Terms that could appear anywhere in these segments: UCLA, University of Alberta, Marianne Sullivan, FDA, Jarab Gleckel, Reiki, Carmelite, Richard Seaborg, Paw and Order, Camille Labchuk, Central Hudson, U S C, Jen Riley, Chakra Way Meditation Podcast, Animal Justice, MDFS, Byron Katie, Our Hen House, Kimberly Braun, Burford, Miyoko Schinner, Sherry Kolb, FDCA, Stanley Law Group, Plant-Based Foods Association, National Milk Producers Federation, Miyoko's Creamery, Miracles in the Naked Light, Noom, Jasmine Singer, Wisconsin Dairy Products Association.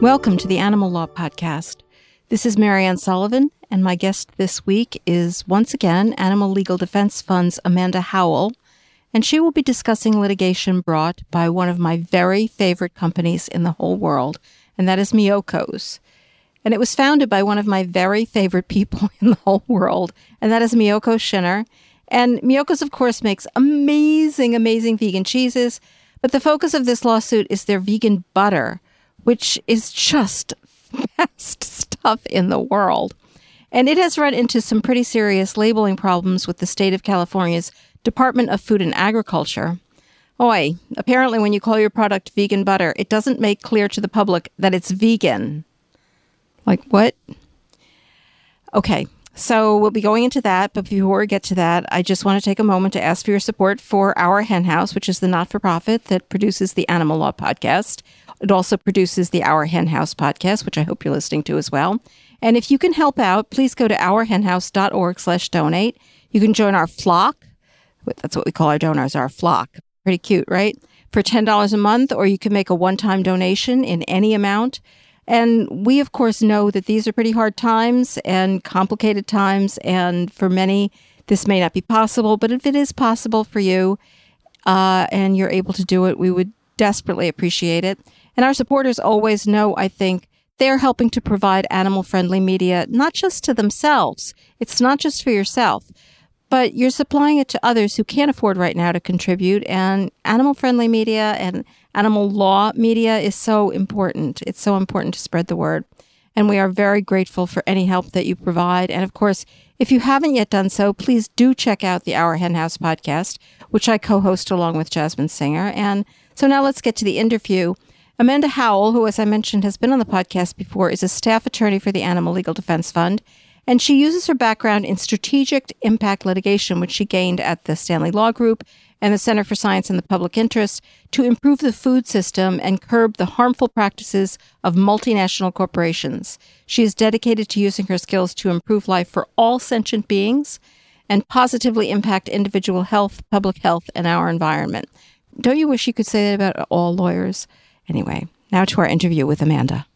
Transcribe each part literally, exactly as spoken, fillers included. Welcome to the Animal Law Podcast. This is Marianne Sullivan, and my guest this week is, once again, Animal Legal Defense Fund's Amanda Howell, and she will be discussing litigation brought by one of my very favorite companies in the whole world, and that is Miyoko's. And it was founded by one of my very favorite people in the whole world, and that is Miyoko Schinner. And Miyoko's, of course, makes amazing, amazing vegan cheeses, but the focus of this lawsuit is their vegan butter, which is just best stuff in the world. And it has run into some pretty serious labeling problems with the state of California's Department of Food and Agriculture. Oy, apparently when you call your product vegan butter, it doesn't make clear to the public that it's vegan. Like what? Okay, so we'll be going into that. But before we get to that, I just want to take a moment to ask for your support for Our Hen House, which is the not-for-profit that produces the Animal Law Podcast. It also produces the Our Hen House podcast, which I hope you're listening to as well. And if you can help out, please go to ourhenhouse.org slash donate. You can join our flock. That's what we call our donors, our flock. Pretty cute, right? For ten dollars a month, or you can make a one-time donation in any amount. And we, of course, know that these are pretty hard times and complicated times. And for many, this may not be possible. But if it is possible for you uh, and you're able to do it, we would desperately appreciate it. And our supporters always know, I think, they're helping to provide animal-friendly media, not just to themselves. It's not just for yourself, but you're supplying it to others who can't afford right now to contribute. And animal-friendly media and animal law media is so important. It's so important to spread the word. And we are very grateful for any help that you provide. And of course, if you haven't yet done so, please do check out the Our Hen House podcast, which I co-host along with Jasmine Singer. And so now let's get to the interview. Amanda Howell, who, as I mentioned, has been on the podcast before, is a staff attorney for the Animal Legal Defense Fund. And she uses her background in strategic impact litigation, which she gained at the Stanley Law Group and the Center for Science and the Public Interest, to improve the food system and curb the harmful practices of multinational corporations. She is dedicated to using her skills to improve life for all sentient beings and positively impact individual health, public health, and our environment. Don't you wish you could say that about all lawyers? Anyway, now to our interview with Amanda.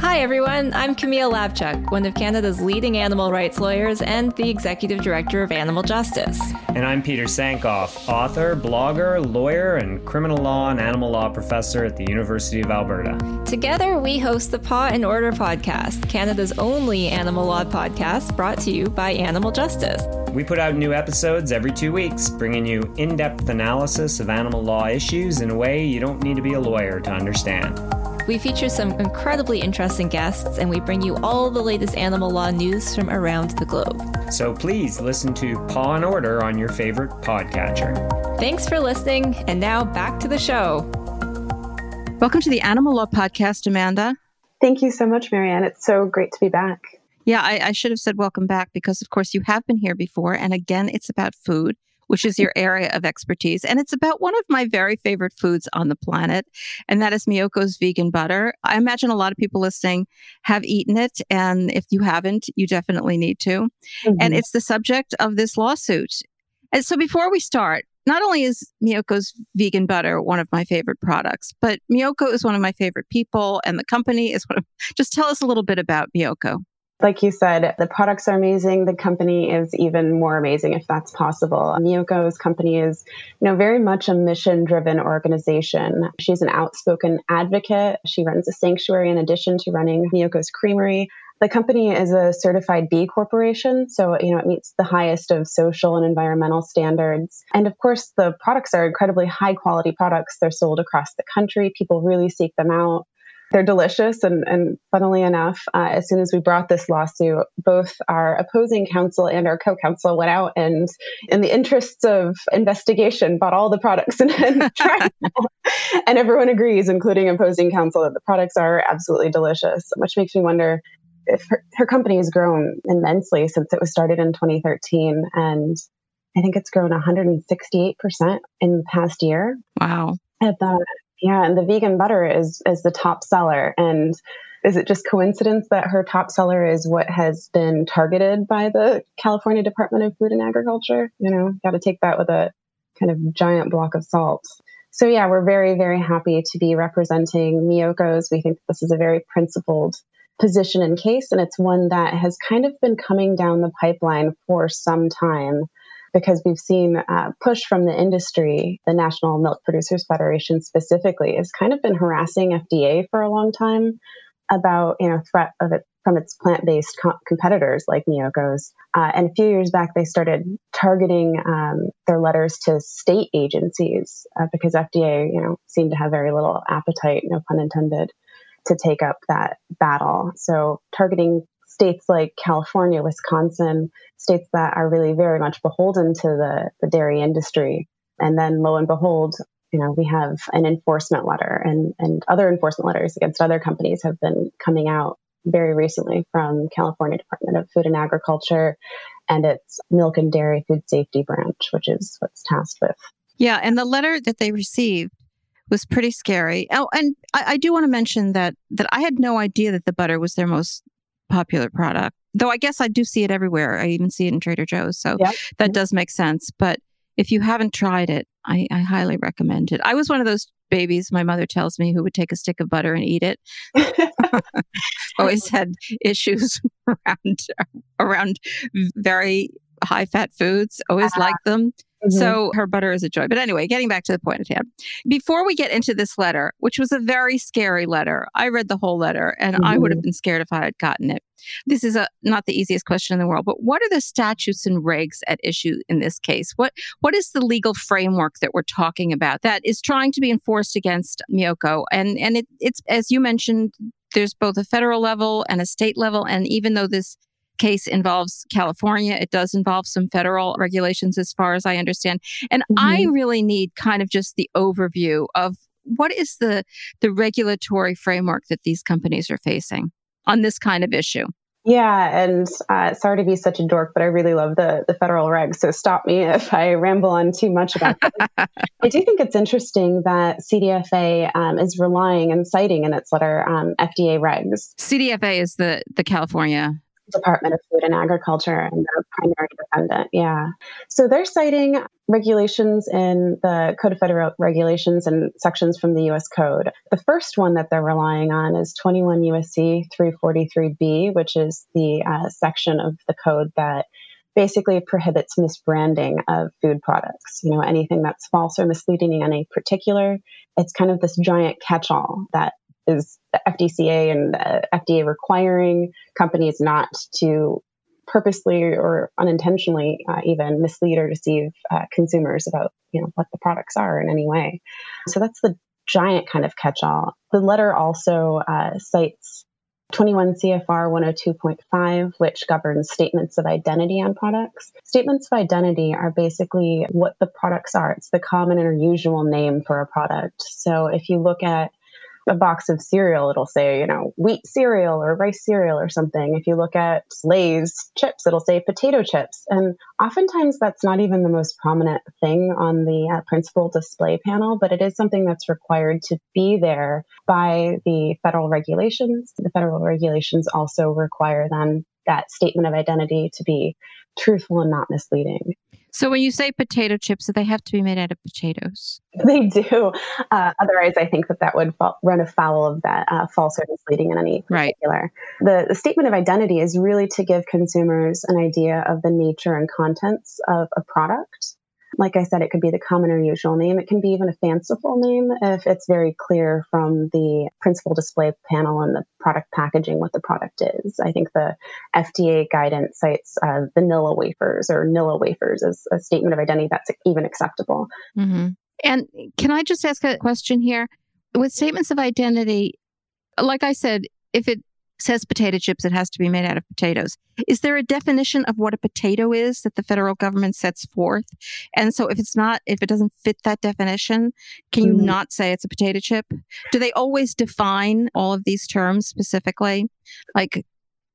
Hi, everyone. I'm Camille Labchuk, one of Canada's leading animal rights lawyers and the Executive Director of Animal Justice. And I'm Peter Sankoff, author, blogger, lawyer, and criminal law and animal law professor at the University of Alberta. Together, we host the Paw and Order podcast, Canada's only animal law podcast brought to you by Animal Justice. We put out new episodes every two weeks, bringing you in-depth analysis of animal law issues in a way you don't need to be a lawyer to understand. We feature some incredibly interesting guests, and we bring you all the latest animal law news from around the globe. So please listen to Paw and Order on your favorite podcatcher. Thanks for listening, and now back to the show. Welcome to the Animal Law Podcast, Amanda. Thank you so much, Marianne. It's so great to be back. Yeah, I, I should have said welcome back because, of course, you have been here before, and again, it's about food, which is your area of expertise. And it's about one of my very favorite foods on the planet, and that is Miyoko's vegan butter. I imagine a lot of people listening have eaten it, and if you haven't, you definitely need to. Mm-hmm. And it's the subject of this lawsuit. And so before we start, not only is Miyoko's vegan butter one of my favorite products, but Miyoko is one of my favorite people, and the company is one of... Just tell us a little bit about Miyoko. Like you said, the products are amazing. The company is even more amazing if that's possible. Miyoko's company is, you know, very much a mission-driven organization. She's an outspoken advocate. She runs a sanctuary in addition to running Miyoko's Creamery. The company is a certified B corporation, so, you know, it meets the highest of social and environmental standards. And of course, the products are incredibly high-quality products. They're sold across the country. People really seek them out. They're delicious, and, and funnily enough, uh, as soon as we brought this lawsuit, both our opposing counsel and our co-counsel went out and, in the interests of investigation, bought all the products and, and tried them. And everyone agrees, including opposing counsel, that the products are absolutely delicious, which makes me wonder if her, her company has grown immensely since it was started in twenty thirteen, and I think it's grown one hundred sixty-eight percent in the past year. Wow. At the Yeah, and the vegan butter is is the top seller. And is it just coincidence that her top seller is what has been targeted by the California Department of Food and Agriculture? You know, got to take that with a kind of giant block of salt. So yeah, we're very, very happy to be representing Miyoko's. We think this is a very principled position and case, and it's one that has kind of been coming down the pipeline for some time because we've seen a push from the industry. The National Milk Producers Federation specifically has kind of been harassing F D A for a long time about, you know, threat of it from its plant-based co- competitors like Miyoko's. Uh, and a few years back, they started targeting um, their letters to state agencies uh, because F D A, you know, seemed to have very little appetite, no pun intended, to take up that battle. So targeting states like California, Wisconsin, states that are really very much beholden to the, the dairy industry. And then lo and behold, you know, we have an enforcement letter and, and other enforcement letters against other companies have been coming out very recently from California Department of Food and Agriculture and its milk and dairy food safety branch, which is what's tasked with. Yeah. And the letter that they received was pretty scary. Oh, and I, I do want to mention that that I had no idea that the butter was their most popular product, though I guess I do see it everywhere. I even see it in Trader Joe's. So yep. that yep. does make sense. But if you haven't tried it, I, I highly recommend it. I was one of those babies, my mother tells me, who would take a stick of butter and eat it. Always had issues around around very high-fat foods. Always uh-huh. liked them. Mm-hmm. So her butter is a joy. But anyway, getting back to the point at hand. Before we get into this letter, which was a very scary letter, I read the whole letter and mm-hmm. I would have been scared if I had gotten it. This is a, not the easiest question in the world, but what are the statutes and regs at issue in this case? What What is the legal framework that we're talking about that is trying to be enforced against Miyoko? And, and it, it's, as you mentioned, there's both a federal level and a state level. And even though this case involves California, it does involve some federal regulations as far as I understand. And mm-hmm. I really need kind of just the overview of what is the the regulatory framework that these companies are facing on this kind of issue. Yeah, and uh, sorry to be such a dork, but I really love the, the federal regs, so stop me if I ramble on too much about this. I do think it's interesting that C D F A um, is relying and citing in its letter um, F D A regs. C D F A is the, the California Department of Food and Agriculture and their primary defendant. Yeah. So they're citing regulations in the Code of Federal Regulations and sections from the U S Code. The first one that they're relying on is twenty-one U S C three forty-three B, which is the uh, section of the code that basically prohibits misbranding of food products. You know, anything that's false or misleading in any particular, it's kind of this giant catch-all that is the F D C A and the F D A requiring companies not to purposely or unintentionally uh, even mislead or deceive uh, consumers about, you know, what the products are in any way. So that's the giant kind of catch-all. The letter also uh, cites twenty-one C F R one oh two point five, which governs statements of identity on products. Statements of identity are basically what the products are. It's the common or usual name for a product. So if you look at a box of cereal, it'll say, you know, wheat cereal or rice cereal or something. If you look at Lay's chips, it'll say potato chips. And oftentimes that's not even the most prominent thing on the uh, principal display panel, but it is something that's required to be there by the federal regulations. The federal regulations also require then that statement of identity to be truthful and not misleading. So when you say potato chips, they have to be made out of potatoes. They do. Uh, otherwise, I think that that would fall, run afoul of that uh, false or misleading in any particular. Right. The, the statement of identity is really to give consumers an idea of the nature and contents of a product. Like I said, it could be the common or usual name. It can be even a fanciful name if it's very clear from the principal display panel and the product packaging what the product is. I think the F D A guidance cites uh, vanilla wafers or Nilla wafers as a statement of identity that's even acceptable. Mm-hmm. And can I just ask a question here? With statements of identity, like I said, if it says potato chips, it has to be made out of potatoes. Is there a definition of what a potato is that the federal government sets forth? And so if it's not, if it doesn't fit that definition, can you mm. not say it's a potato chip? Do they always define all of these terms specifically? Like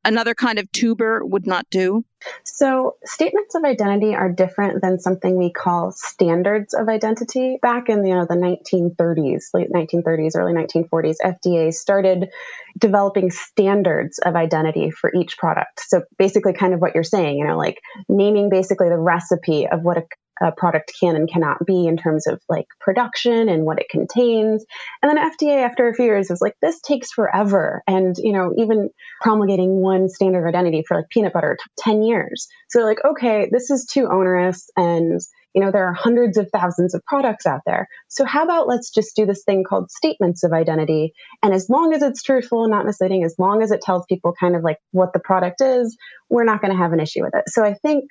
another kind of tuber would not do? So statements of identity are different than something we call standards of identity. Back in, you know, the nineteen thirties, late nineteen thirties, early nineteen forties, F D A started developing standards of identity for each product. So basically kind of what you're saying, you know, like naming basically the recipe of what a a product can and cannot be in terms of like production and what it contains. And then F D A, after a few years, was like, this takes forever. And, you know, even promulgating one standard of identity for like peanut butter took ten years. So they're like, okay, this is too onerous. And, you know, there are hundreds of thousands of products out there. So how about let's just do this thing called statements of identity. And as long as it's truthful and not misleading, as long as it tells people kind of like what the product is, we're not going to have an issue with it. So I think,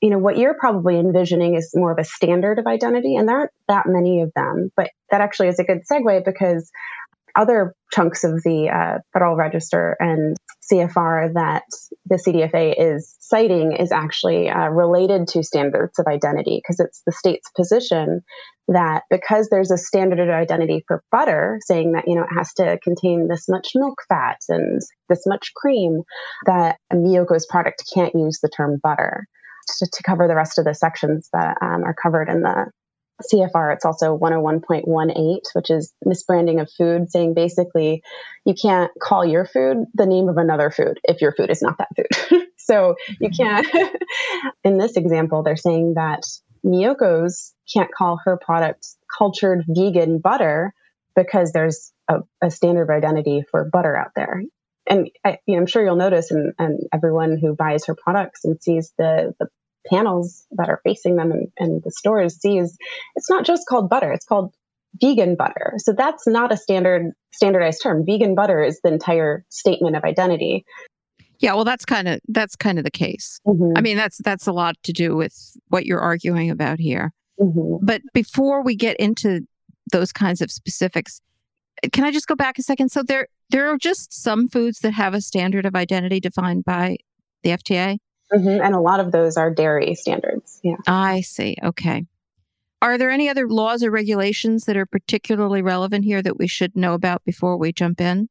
you know, what you're probably envisioning is more of a standard of identity, and there aren't that many of them. But that actually is a good segue, because other chunks of the uh, Federal Register and C F R that the C D F A is citing is actually uh, related to standards of identity, because it's the state's position that because there's a standard of identity for butter saying that, you know, it has to contain this much milk fat and this much cream, that Miyoko's product can't use the term butter. To, to cover the rest of the sections that um, are covered in the C F R, it's also one oh one point one eight, which is misbranding of food, saying basically you can't call your food the name of another food if your food is not that food. So you can't, in this example, they're saying that Miyoko's can't call her product cultured vegan butter because there's a, a standard of identity for butter out there. And I, you know, I'm sure you'll notice, and, and everyone who buys her products and sees the, the panels that are facing them and, and the stores sees, it's not just called butter, it's called vegan butter. So that's not a standard standardized term. Vegan butter is the entire statement of identity. Yeah, well, that's kind of that's kind of the case. Mm-hmm. I mean, that's that's a lot to do with what you're arguing about here. Mm-hmm. But before we get into those kinds of specifics, can I just go back a second? So there there are just some foods that have a standard of identity defined by the F D A? Mm-hmm. And a lot of those are dairy standards. Yeah, I see. Okay. Are there any other laws or regulations that are particularly relevant here that we should know about before we jump in?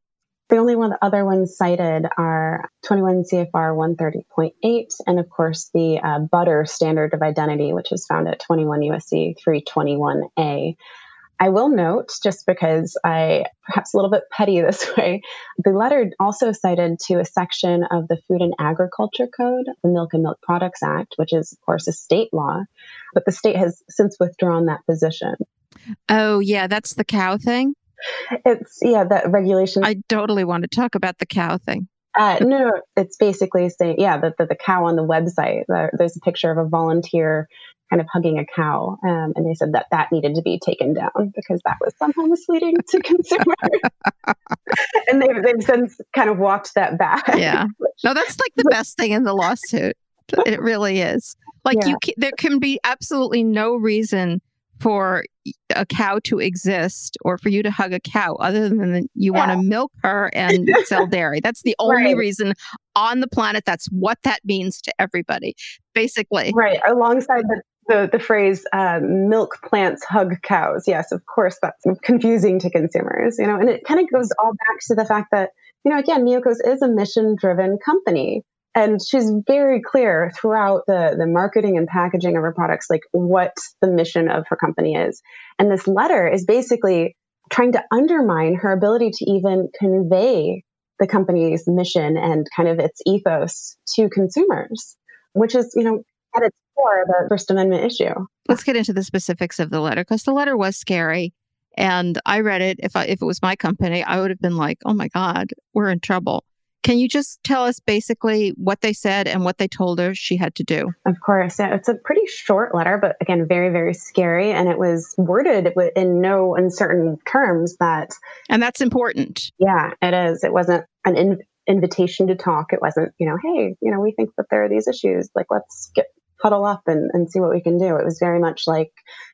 The only one, the other ones cited are twenty-one C F R one thirty point eight, and of course the uh, butter standard of identity, which is found at twenty-one U S C three twenty-one A. I will note, just because I perhaps a little bit petty this way, the letter also cited to a section of the Food and Agriculture Code, the Milk and Milk Products Act, which is, of course, a state law, but the state has since withdrawn that position. Oh, yeah, that's the cow thing? It's, yeah, that regulation. I totally want to talk about the cow thing. Uh, no, it's basically saying, yeah, that the, the cow on the website, the, there's a picture of a volunteer kind of hugging a cow. Um, and they said that that needed to be taken down because that was somehow misleading to consumers. And they've, they've since kind of walked that back. Yeah. No, that's like the best thing in the lawsuit. It really is. Like yeah. you, can, there can be absolutely no reason for a cow to exist or for you to hug a cow other than you yeah. want to milk her and sell dairy. That's the only right. reason on the planet. That's what that means to everybody, basically. Right. Alongside the The, the phrase uh, milk plants hug cows. Yes, of course, that's confusing to consumers, you know, and it kind of goes all back to the fact that, you know, again, Miyoko's is a mission-driven company. And she's very clear throughout the, the marketing and packaging of her products, like what the mission of her company is. And this letter is basically trying to undermine her ability to even convey the company's mission and kind of its ethos to consumers, which is, you know, at its core, the First Amendment issue. Let's get into the specifics of the letter, because the letter was scary. And I read it. If I, if it was my company, I would have been like, oh my God, we're in trouble. Can you just tell us basically what they said and what they told her she had to do? Of course. Yeah, it's a pretty short letter, but again, very, very scary. And it was worded in no uncertain terms that... And that's important. Yeah, it is. It wasn't an in- invitation to talk. It wasn't, you know, hey, you know, we think that there are these issues. Like, let's get... huddle up and, and see what we can do. It was very much like,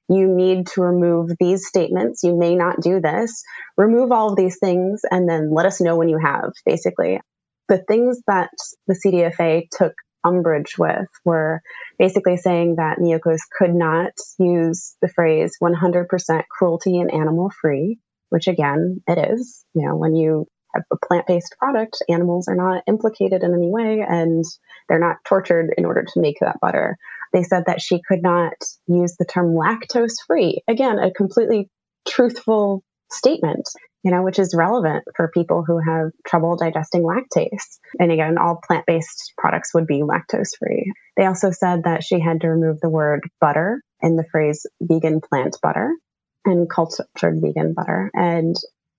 you need to remove these statements. You may not do this. Remove all of these things and then let us know when you have, basically. The things that the C D F A took umbrage with were basically saying that Miyoko's could not use the phrase one hundred percent cruelty and animal free, which again, it is. You know, when you have a plant-based product, animals are not implicated in any way, and they're not tortured in order to make that butter. They said that she could not use the term lactose-free. Again, a completely truthful statement, you know, which is relevant for people who have trouble digesting lactase. And again, all plant-based products would be lactose-free. They also said that she had to remove the word butter in the phrase vegan plant butter and cultured vegan butter. And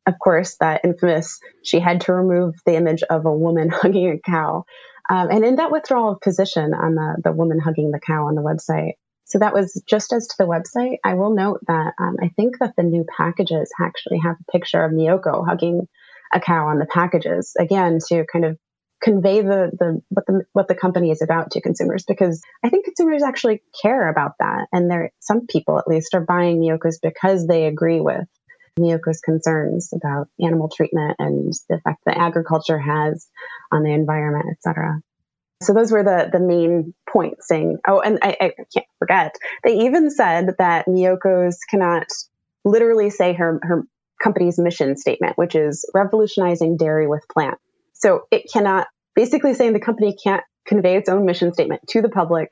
of course, that infamous, she had to remove the image of a woman hugging a cow. Um, and in that withdrawal of position on the, the woman hugging the cow on the website. So that was just as to the website. I will note that um, I think that the new packages actually have a picture of Miyoko hugging a cow on the packages, again, to kind of convey the, the what the what the company is about to consumers, because I think consumers actually care about that. And there, some people at least are buying Miyoko's because they agree with Miyoko's concerns about animal treatment and the effect that agriculture has on the environment, et cetera. So those were the, the main points saying, oh, and I, I can't forget, they even said that Miyoko's cannot literally say her, her company's mission statement, which is revolutionizing dairy with plant. So it cannot, basically saying the company can't convey its own mission statement to the public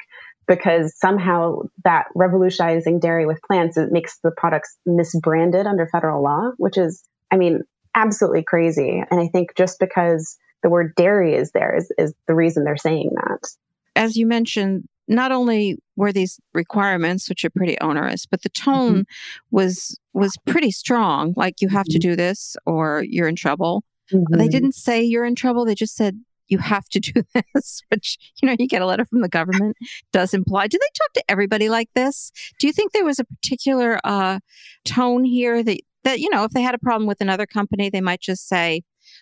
because somehow that revolutionizing dairy with plants, it makes the products misbranded under federal law, which is, I mean, absolutely crazy. And I think just because the word dairy is there is, is the reason they're saying that. As you mentioned, not only were these requirements, which are pretty onerous, but the tone mm-hmm. was was pretty strong, like you have mm-hmm. to do this or you're in trouble. Mm-hmm. They didn't say you're in trouble. They just said, you have to do this, which, you know, you get a letter from the government, does imply. Do they talk to everybody like this? Do you think there was a particular uh, tone here that, that, you know, if they had a problem with another company, they might just say,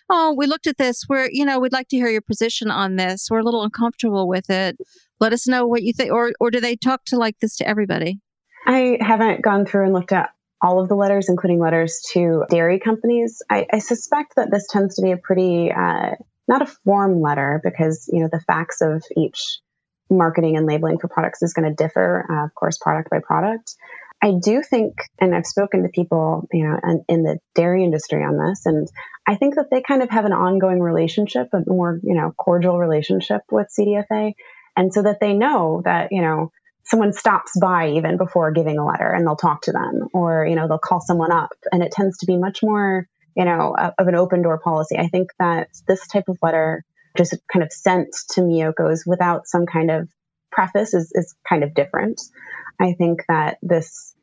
oh, we looked at this. We're, you know, we'd like to hear your position on this. We're a little uncomfortable with it. Let us know what you think. Or, or do they talk to like this to everybody? I haven't gone through and looked at all of the letters, including letters to dairy companies. I, I suspect that this tends to be a pretty, uh, not a form letter, because, you know, the facts of each marketing and labeling for products is going to differ, uh, of course, product by product. I do think, and I've spoken to people, you know, in, in the dairy industry on this, and I think that they kind of have an ongoing relationship, a more, you know, cordial relationship with C D F A. And so that they know that, you know, someone stops by even before giving a letter and they'll talk to them, or, you know, they'll call someone up, and it tends to be much more, you know, a, of an open door policy. I think that this type of letter just kind of sent to Miyoko's without some kind of preface is, is kind of different. I think that this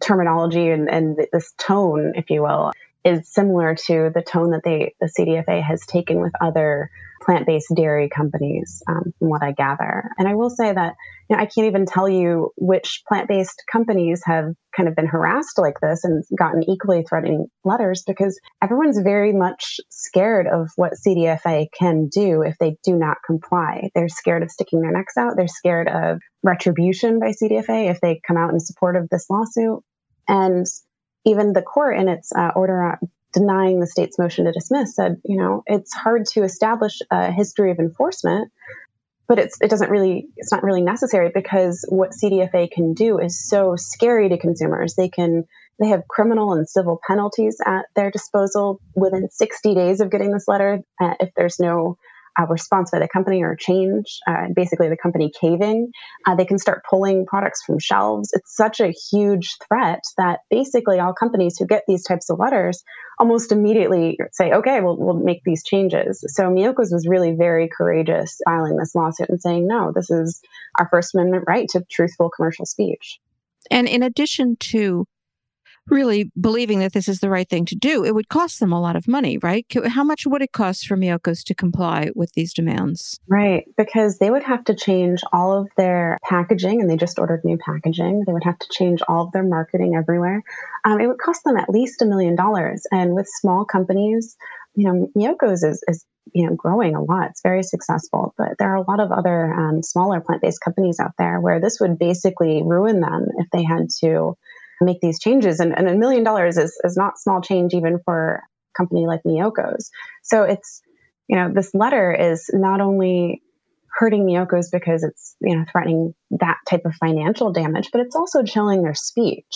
terminology and, and this tone, if you will, is similar to the tone that they, the C D F A has taken with other plant-based dairy companies, um, from what I gather. And I will say that, you know, I can't even tell you which plant-based companies have kind of been harassed like this and gotten equally threatening letters, because everyone's very much scared of what C D F A can do if they do not comply. They're scared of sticking their necks out. They're scared of retribution by C D F A if they come out in support of this lawsuit. And even the court in its uh, order denying the state's motion to dismiss said, you know, it's hard to establish a history of enforcement, but it's it doesn't really, it's not really necessary, because what C D F A can do is so scary to consumers. They can, they have criminal and civil penalties at their disposal within sixty days of getting this letter uh, if there's no uh, response by the company or change, uh, basically the company caving. Uh, they can start pulling products from shelves. It's such a huge threat that basically all companies who get these types of letters almost immediately say, okay, we'll, we'll make these changes. So Miyoko's was really very courageous filing this lawsuit and saying, no, this is our First Amendment right to truthful commercial speech. And in addition to really believing that this is the right thing to do, it would cost them a lot of money, right? How much would it cost for Miyoko's to comply with these demands? Right, because they would have to change all of their packaging, and they just ordered new packaging. They would have to change all of their marketing everywhere. Um, it would cost them at least a million dollars. And with small companies, you know, Miyoko's is, is you know, growing a lot. It's very successful, but there are a lot of other um, smaller plant-based companies out there where this would basically ruin them if they had to make these changes. And, and a million dollars is, is not small change, even for a company like Miyoko's. So it's, you know, this letter is not only hurting Miyoko's because it's, you know, threatening that type of financial damage, but it's also chilling their speech.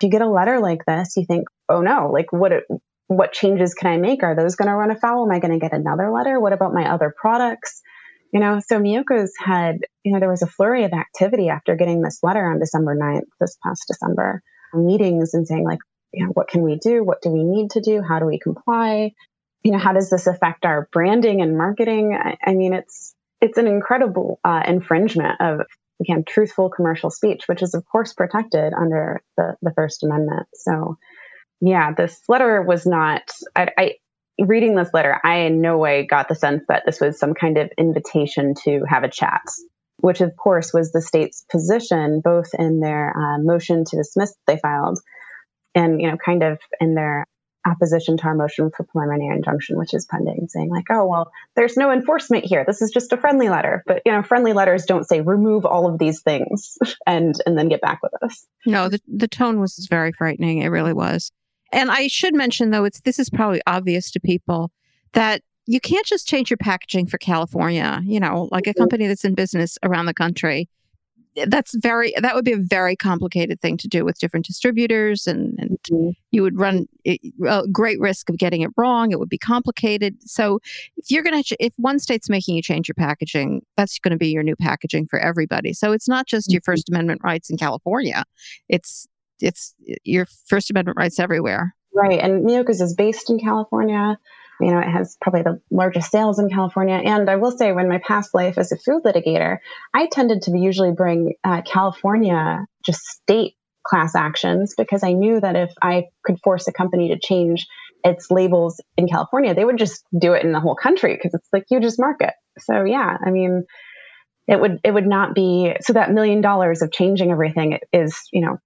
If you get a letter like this, you think, oh no, like what, it, what changes can I make? Are those going to run afoul? Am I going to get another letter? What about my other products? You know, so Miyoko's had, you know, there was a flurry of activity after getting this letter on December ninth, this past December. Meetings and saying, like, you know, what can we do? What do we need to do? How do we comply? You know, how does this affect our branding and marketing? I, I mean, it's it's an incredible uh, infringement of again, truthful commercial speech, which is, of course, protected under the, the First Amendment. So, yeah, this letter was not, I, I reading this letter, I in no way got the sense that this was some kind of invitation to have a chat, which, of course, was the state's position, both in their uh, motion to dismiss that they filed and, you know, kind of in their opposition to our motion for preliminary injunction, which is pending, saying like, oh, well, there's no enforcement here. This is just a friendly letter. But, you know, friendly letters don't say remove all of these things and and then get back with us. No, the, the tone was very frightening. It really was. And I should mention, though, it's this is probably obvious to people that you can't just change your packaging for California, you know, like a company that's in business around the country. That's very, that would be a very complicated thing to do with different distributors, and, and mm-hmm. you would run a great risk of getting it wrong. It would be complicated. So if you're going to, if one state's making you change your packaging, that's going to be your new packaging for everybody. So it's not just mm-hmm. your First Amendment rights in California. It's, it's your First Amendment rights everywhere. Right. And Miyoko's is based in California. You know, it has probably the largest sales in California. And I will say, when my past life as a food litigator, I tended to usually bring uh, California, just state class actions, because I knew that if I could force a company to change its labels in California, they would just do it in the whole country because it's the hugest market. So, yeah, I mean, it would it would not be so that million dollars of changing everything is, you know,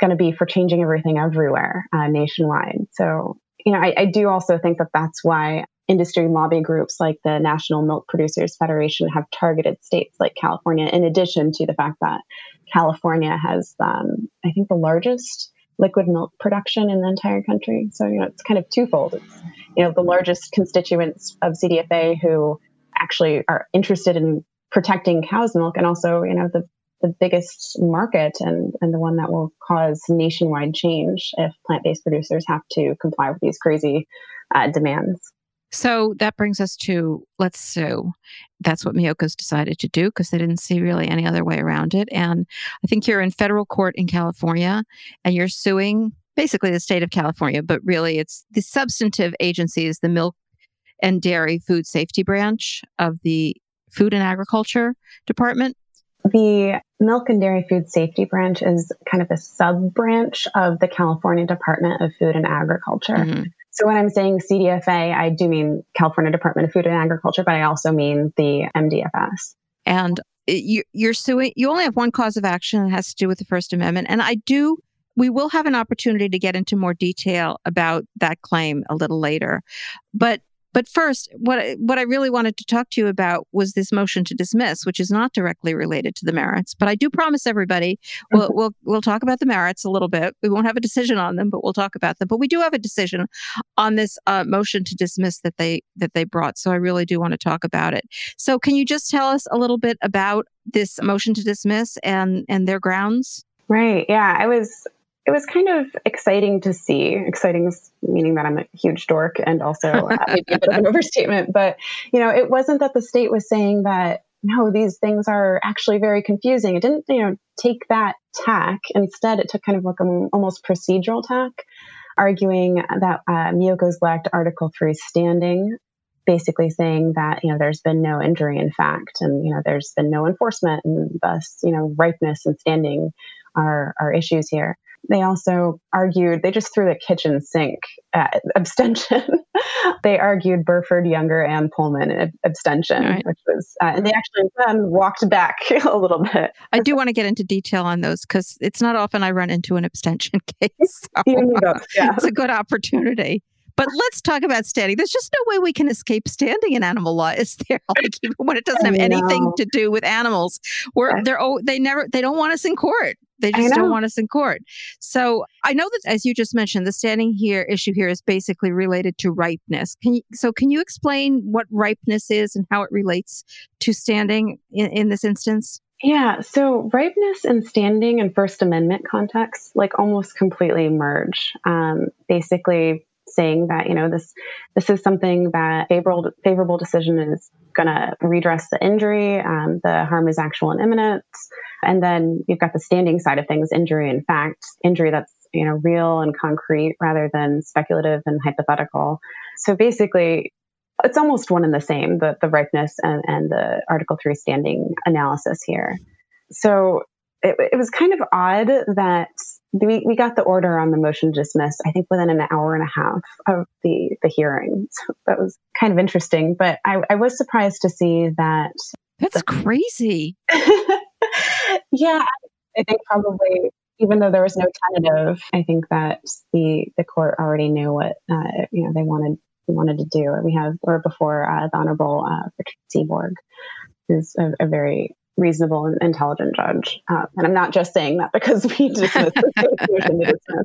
going to be for changing everything everywhere uh, nationwide. So. You know, I, I do also think that that's why industry lobby groups like the National Milk Producers Federation have targeted states like California, in addition to the fact that California has, um, I think, the largest liquid milk production in the entire country. So, you know, it's kind of twofold. It's, you know, the largest constituents of C D F A who actually are interested in protecting cow's milk, and also, you know, the, the biggest market and, and the one that will cause nationwide change if plant-based producers have to comply with these crazy uh, demands. So that brings us to let's sue. That's what Miyoko's decided to do because they didn't see really any other way around it. And I think you're in federal court in California and you're suing basically the state of California, but really it's the substantive agency is the Milk and Dairy Food Safety Branch of the Food and Agriculture Department. The Milk and Dairy Food Safety Branch is kind of a sub-branch of the California Department of Food and Agriculture. Mm-hmm. So when I'm saying C D F A, I do mean California Department of Food and Agriculture, but I also mean the M D F S. And you, you're suing, you only have one cause of action that has to do with the First Amendment. And I do, we will have an opportunity to get into more detail about that claim a little later. But But first, what I, what I really wanted to talk to you about was this motion to dismiss, which is not directly related to the merits. But I do promise everybody we'll we'll, we'll talk about the merits a little bit. We won't have a decision on them, but we'll talk about them. But we do have a decision on this uh, motion to dismiss that they that they brought. So I really do want to talk about it. So can you just tell us a little bit about this motion to dismiss and and their grounds? Right. Yeah, I was. It was kind of exciting to see. Exciting meaning that I'm a huge dork and also uh, maybe a bit of an overstatement. But, you know, it wasn't that the state was saying that, no, these things are actually very confusing. It didn't, you know, take that tack. Instead, it took kind of like an almost procedural tack, arguing that uh, Miyoko's lacked Article three standing, basically saying that, you know, there's been no injury in fact, and, you know, there's been no enforcement, and thus, you know, ripeness and standing are, are issues here. They also argued, they just threw the kitchen sink at abstention. They argued Burford, Younger, and Pullman in abstention, right. which was, uh, and they actually um, walked back a little bit. I do want to get into detail on those because it's not often I run into an abstention case. So yeah. It's a good opportunity. But let's talk about standing. There's just no way we can escape standing in animal law, is there? Like, even when it doesn't have anything to do with animals, where they're oh, they never they don't want us in court. They just don't want us in court. So I know that, as you just mentioned, the standing here issue here is basically related to ripeness. Can you, so can you explain what ripeness is and how it relates to standing in, in this instance? Yeah. So ripeness and standing in First Amendment context, like, almost completely merge. Um, basically. Saying that, you know, this this is something that favorable favorable decision is going to redress the injury, um, the harm is actual and imminent, and then you've got the standing side of things, injury in fact, injury that's, you know, real and concrete rather than speculative and hypothetical. So basically, it's almost one and the same, the the ripeness and, and the Article three standing analysis here. So it, it was kind of odd that we, we got the order on the motion to dismiss, I think, within an hour and a half of the, the hearing. So that was kind of interesting. But I, I was surprised to see that. That's the, crazy. Yeah, I think probably, even though there was no tentative, I think that the the court already knew what uh, you know they wanted wanted to do. We have, or before uh, the Honorable uh, Richard Seaborg, who's a, a very reasonable and intelligent judge, uh, and I'm not just saying that because we dismissed the motion to dismiss.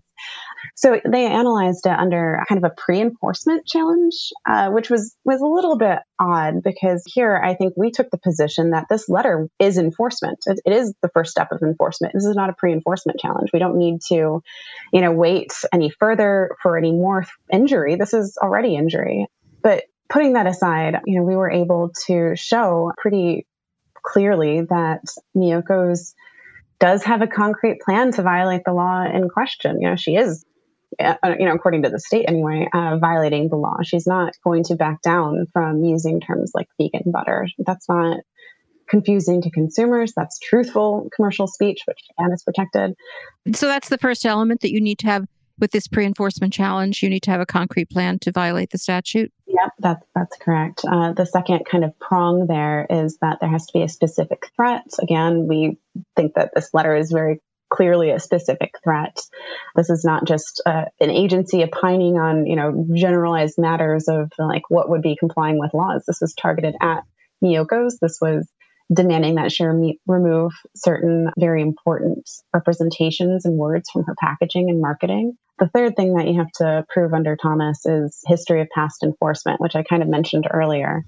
So they analyzed it under kind of a pre-enforcement challenge, uh, which was, was a little bit odd because here I think we took the position that this letter is enforcement. It, it is the first step of enforcement. This is not a pre-enforcement challenge. We don't need to, you know, wait any further for any more injury. This is already injury. But putting that aside, you know, we were able to show pretty clearly that Miyoko's does have a concrete plan to violate the law in question. You know, she is, you know, according to the state anyway, uh, violating the law. She's not going to back down from using terms like vegan butter. That's not confusing to consumers. That's truthful commercial speech, which again is protected. So that's the first element that you need to have with this pre-enforcement challenge. You need to have a concrete plan to violate the statute. Yep, that's that's correct. Uh, the second kind of prong there is that there has to be a specific threat. Again, we think that this letter is very clearly a specific threat. This is not just uh, an agency opining on, you know, generalized matters of like what would be complying with laws. This was targeted at Miyoko's. This was demanding that she rem- remove certain very important representations and words from her packaging and marketing. The third thing that you have to prove under Thomas is history of past enforcement, which I kind of mentioned earlier.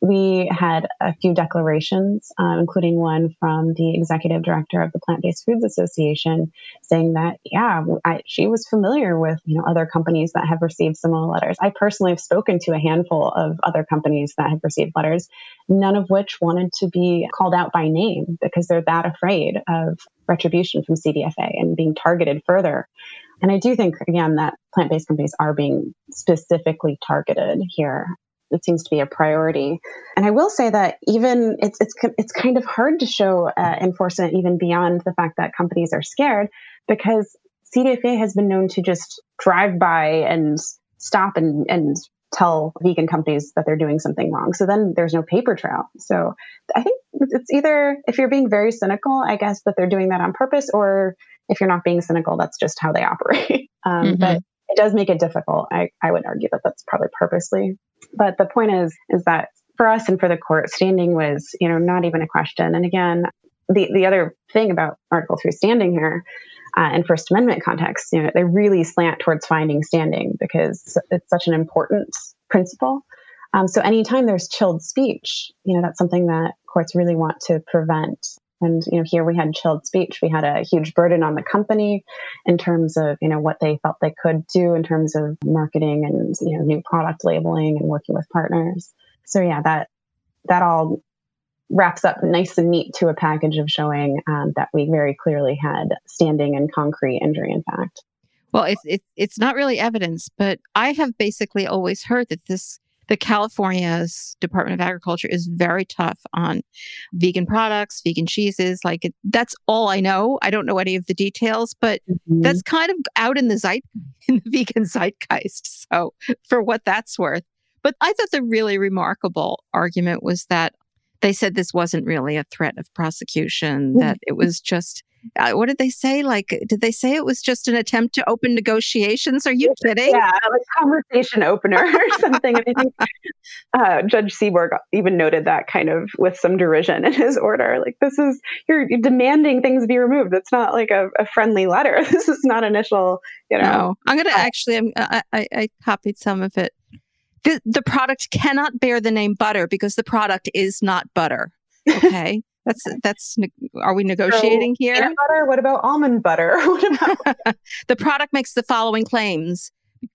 We had a few declarations, uh, including one from the executive director of the Plant-Based Foods Association, saying that, yeah, I, she was familiar with, you know, other companies that have received similar letters. I personally have spoken to a handful of other companies that have received letters, none of which wanted to be called out by name because they're that afraid of retribution from C D F A and being targeted further. And I do think, again, that plant-based companies are being specifically targeted here. It seems to be a priority. And I will say that even it's it's it's kind of hard to show uh, enforcement even beyond the fact that companies are scared, because C D F A has been known to just drive by and stop and, and tell vegan companies that they're doing something wrong. So then there's no paper trail. So I think it's either, if you're being very cynical, I guess that they're doing that on purpose, or if you're not being cynical, that's just how they operate. Um, mm-hmm. But it does make it difficult. I, I would argue that that's probably purposely. But the point is, is that for us and for the court, standing was, you know, not even a question. And again, the, the other thing about Article three standing here uh, in First Amendment context, you know, they really slant towards finding standing because it's such an important principle. Um, so anytime there's chilled speech, you know, that's something that courts really want to prevent. And, you know, here we had chilled speech. We had a huge burden on the company in terms of, you know, what they felt they could do in terms of marketing and, you know, new product labeling and working with partners. So, yeah, that that all wraps up nice and neat to a package of showing um, that we very clearly had standing and concrete injury, in fact. Well, it's, it's, it's not really evidence, but I have basically always heard that this The California's Department of Agriculture is very tough on vegan products, vegan cheeses. Like it, that's all I know. I don't know any of the details, but mm-hmm. that's kind of out in the zeit, in the vegan zeitgeist. So for what that's worth. But I thought the really remarkable argument was that they said this wasn't really a threat of prosecution, that it was just, uh, what did they say? Like, did they say it was just an attempt to open negotiations? Are you kidding? Yeah, a conversation opener or something. I think uh, Judge Seaborg even noted that kind of with some derision in his order. Like, this is, you're demanding things be removed. It's not like a, a friendly letter. This is not initial, you know. No. I'm going to actually, I'm, I, I, I copied some of it. The, the product cannot bear the name butter because the product is not butter. Okay. That's, that's, are we negotiating so, here? Peanut butter? What about almond butter? What about? The product makes the following claims.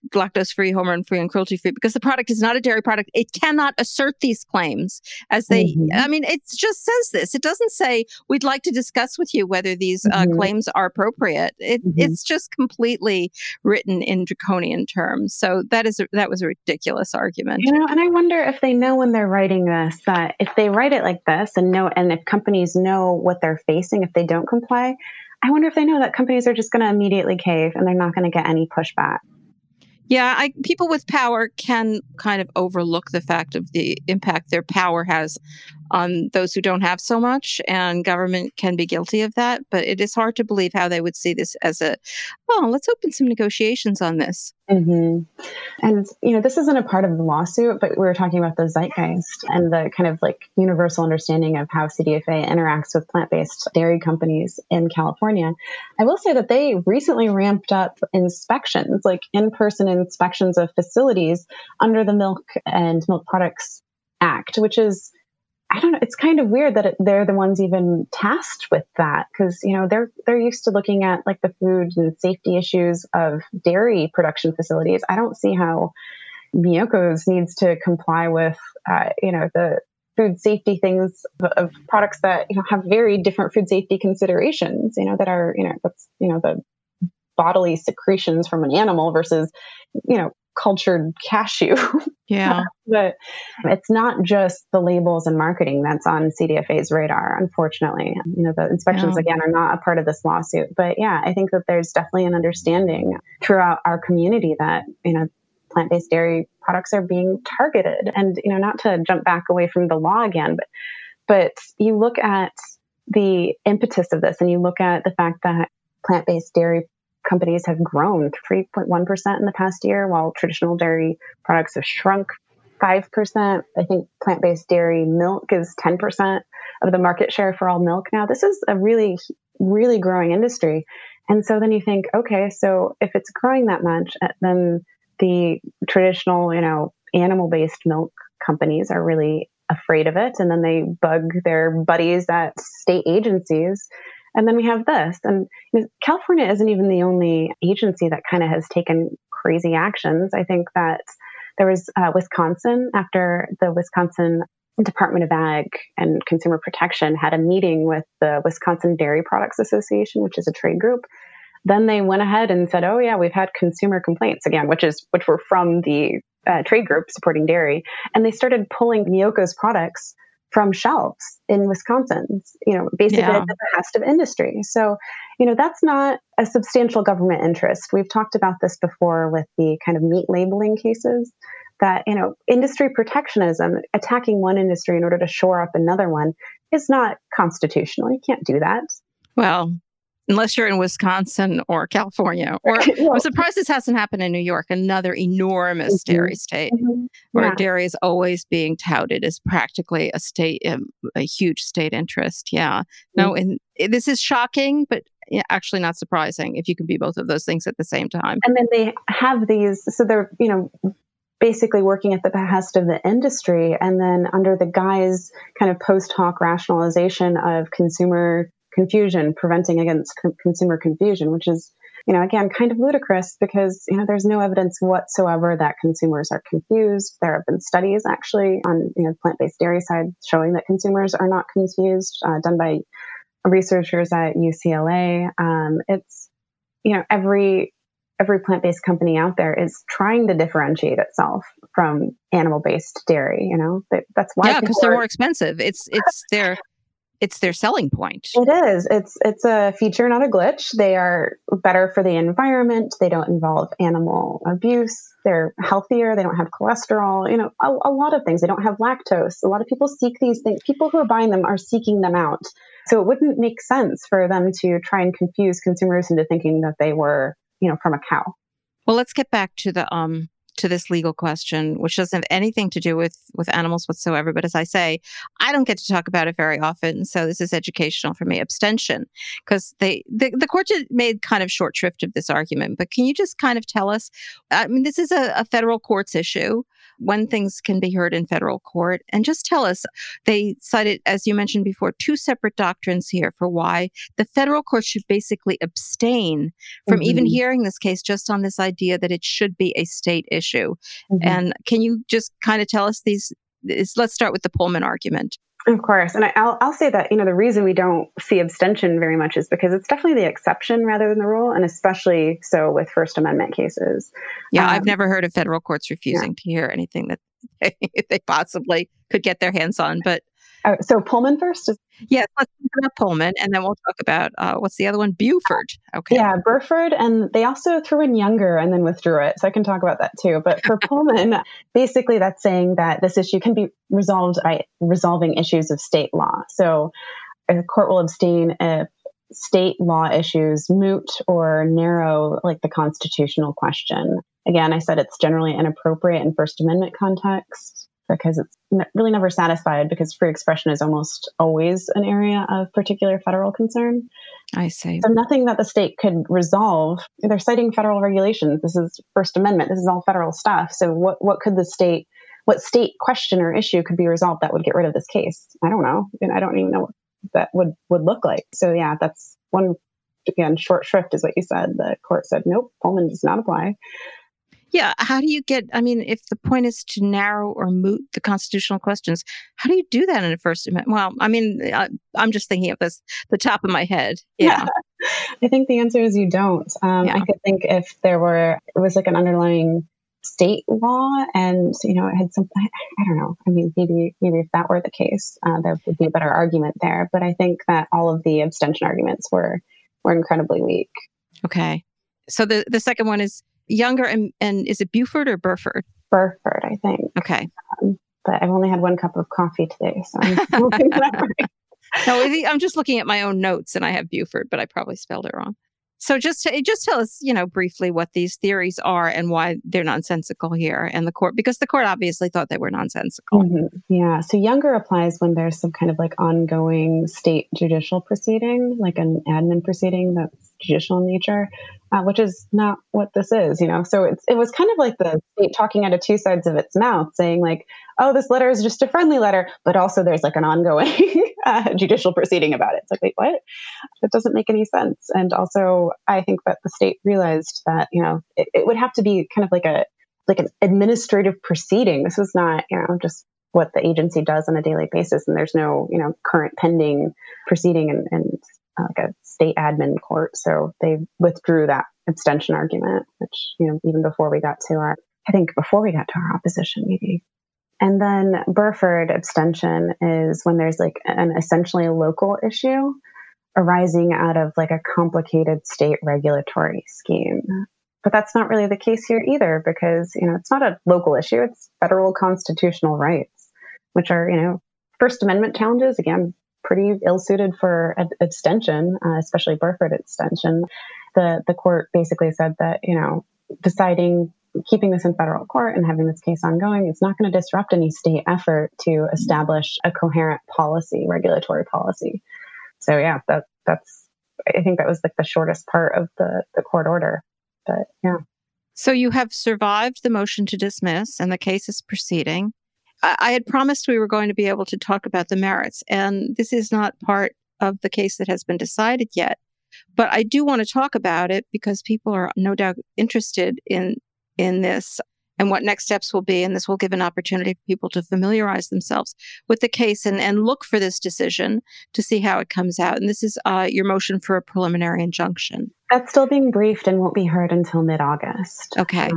gluten-free, hormone-free, and cruelty-free, because the product is not a dairy product. It cannot assert these claims as they, mm-hmm. I mean, it just says this. It doesn't say, we'd like to discuss with you whether these mm-hmm. uh, claims are appropriate. It, mm-hmm. It's just completely written in draconian terms. So that is a, that was a ridiculous argument. You know, and I wonder if they know when they're writing this, that if they write it like this and know, and if companies know what they're facing, if they don't comply, I wonder if they know that companies are just going to immediately cave and they're not going to get any pushback. Yeah, I, people with power can kind of overlook the fact of the impact their power has on those who don't have so much, and government can be guilty of that. But it is hard to believe how they would see this as a, oh, let's open some negotiations on this. Mm-hmm. And, you know, this isn't a part of the lawsuit, but we were talking about the zeitgeist and the kind of like universal understanding of how C D F A interacts with plant-based dairy companies in California. I will say that they recently ramped up inspections, like in-person inspections of facilities under the Milk and Milk Products Act, which is, I don't know, it's kind of weird that it, they're the ones even tasked with that, because, you know, they're they're used to looking at like the food and safety issues of dairy production facilities. I don't see how Miyoko's needs to comply with, uh, you know, the food safety things of, of products that, you know, have very different food safety considerations, you know, that are, you know, that's, you know, the bodily secretions from an animal versus, you know, cultured cashew. Yeah. But it's not just the labels and marketing that's on C D F A's radar, unfortunately. You know, the inspections, yeah. again, are not a part of this lawsuit. But yeah, I think that there's definitely an understanding throughout our community that, you know, plant-based dairy products are being targeted. And, you know, not to jump back away from the law again, but but you look at the impetus of this and you look at the fact that plant-based dairy companies have grown three point one percent in the past year, while traditional dairy products have shrunk five percent. I think plant-based dairy milk is ten percent of the market share for all milk now. This is a really, really growing industry. And so then you think, okay, so if it's growing that much, then the traditional, you know, animal-based milk companies are really afraid of it. And then they bug their buddies at state agencies. And then we have this. And California isn't even the only agency that kind of has taken crazy actions. I think that there was uh, Wisconsin, after the Wisconsin Department of Ag and Consumer Protection had a meeting with the Wisconsin Dairy Products Association, which is a trade group. Then they went ahead and said, oh, yeah, we've had consumer complaints again, which is which were from the uh, trade group supporting dairy. And they started pulling Miyoko's products from shelves in Wisconsin, you know, basically yeah. at the behest of industry. So, you know, that's not a substantial government interest. We've talked about this before with the kind of meat labeling cases that, you know, industry protectionism, attacking one industry in order to shore up another one, is not constitutional. You can't do that. Well, unless you're in Wisconsin or California, or well, I'm surprised this hasn't happened in New York, another enormous mm-hmm. dairy state mm-hmm. where yeah. dairy is always being touted as practically a state, um, a huge state interest. Yeah. Mm-hmm. No, and this is shocking, but actually not surprising if you can be both of those things at the same time. And then they have these, so they're, you know, basically working at the behest of the industry. And then under the guise kind of post hoc rationalization of consumer confusion, preventing against co- consumer confusion, which is, you know, again, kind of ludicrous because, you know, there's no evidence whatsoever that consumers are confused. There have been studies actually on, you know, plant-based dairy side showing that consumers are not confused, uh, done by researchers at U C L A. Um, it's, you know, every every plant-based company out there is trying to differentiate itself from animal-based dairy. You know, that, that's why yeah, because they're are- more expensive. It's it's their It's their selling point. It is. It's it's a feature, not a glitch. They are better for the environment. They don't involve animal abuse. They're healthier. They don't have cholesterol. You know, a, a lot of things. They don't have lactose. A lot of people seek these things. People who are buying them are seeking them out. So it wouldn't make sense for them to try and confuse consumers into thinking that they were, you know, from a cow. Well, let's get back to the um. to this legal question, which doesn't have anything to do with, with animals whatsoever. But as I say, I don't get to talk about it very often. So this is educational for me, abstention, because they the, the court made kind of short shrift of this argument. But can you just kind of tell us, I mean, this is a, a federal courts issue. when things can be heard in federal court. And just tell us, they cited, as you mentioned before, two separate doctrines here for why the federal court should basically abstain from mm-hmm. even hearing this case just on this idea that it should be a state issue. Mm-hmm. And can you just kind of tell us these? Is, let's start with the Pullman argument. Of course. And I, I'll, I'll say that, you know, the reason we don't see abstention very much is because it's definitely the exception rather than the rule, and especially so with First Amendment cases. Yeah, um, I've never heard of federal courts refusing yeah. to hear anything that they, they possibly could get their hands on. But uh, So Pullman first? Is- yes, let's talk about Pullman, and then we'll talk about, uh, what's the other one? Buford. Okay. Yeah, Burford, and they also threw in Younger and then withdrew it. So I can talk about that too. But for Pullman, basically that's saying that this issue can be resolved by resolving issues of state law. So a court will abstain if state law issues moot or narrow like the constitutional question. Again, I said it's generally inappropriate in First Amendment context, because it's really never satisfied because free expression is almost always an area of particular federal concern. I see. So nothing that the state could resolve. They're citing federal regulations. This is First Amendment. This is all federal stuff. So what, what could the state, what state question or issue could be resolved that would get rid of this case? I don't know. And I don't even know what that would, would look like. So yeah, that's one, again, short shrift is what you said. The court said, nope, Pullman does not apply. Yeah. How do you get, I mean, if the point is to narrow or moot the constitutional questions, how do you do that in a First Amendment? Well, I mean, I, I'm just thinking of this, the top of my head. Yeah. yeah. I think the answer is you don't. Um, yeah. I could think if there were, it was like an underlying state law and, you know, it had some, I, I don't know. I mean, maybe, maybe if that were the case, uh, there would be a better argument there. But I think that all of the abstention arguments were, were incredibly weak. Okay. So the, the second one is Younger and, and is it Buford or Burford? Burford, I think. Okay. Um, but I've only had one cup of coffee today, so I'm hoping that right. No, I'm just looking at my own notes and I have Buford, but I probably spelled it wrong. So just just tell us, you know, briefly what these theories are and why they're nonsensical here and the court, because the court obviously thought they were nonsensical. Mm-hmm. Yeah. So Younger applies when there's some kind of like ongoing state judicial proceeding, like an admin proceeding that's judicial in nature, uh, which is not what this is, you know. So it's, it was kind of like the state talking out of two sides of its mouth, saying like, oh, this letter is just a friendly letter, but also there's like an ongoing uh, judicial proceeding about it. It's like, wait, what? That doesn't make any sense. And also, I think that the state realized that, you know, it, it would have to be kind of like a like an administrative proceeding. This is not, you know, just what the agency does on a daily basis. And there's no, you know, current pending proceeding and, and uh, like a state admin court. So they withdrew that abstention argument, which, you know, even before we got to our, I think before we got to our opposition, maybe. And then Burford abstention is when there's like an essentially local issue arising out of like a complicated state regulatory scheme. But that's not really the case here either, because, you know, it's not a local issue. It's federal constitutional rights, which are, you know, First Amendment challenges, again, pretty ill-suited for ab- abstention, uh, especially Burford abstention. The, the court basically said that, you know, deciding keeping this in federal court and having this case ongoing, it's not going to disrupt any state effort to establish a coherent policy, regulatory policy. So yeah, that, that's, I think that was like the shortest part of the, the court order, but yeah. So you have survived the motion to dismiss and the case is proceeding. I, I had promised we were going to be able to talk about the merits, and this is not part of the case that has been decided yet, but I do want to talk about it because people are no doubt interested in in this and what next steps will be. And this will give an opportunity for people to familiarize themselves with the case and, and look for this decision to see how it comes out. And this is uh, your motion for a preliminary injunction. That's still being briefed and won't be heard until mid-August. Okay.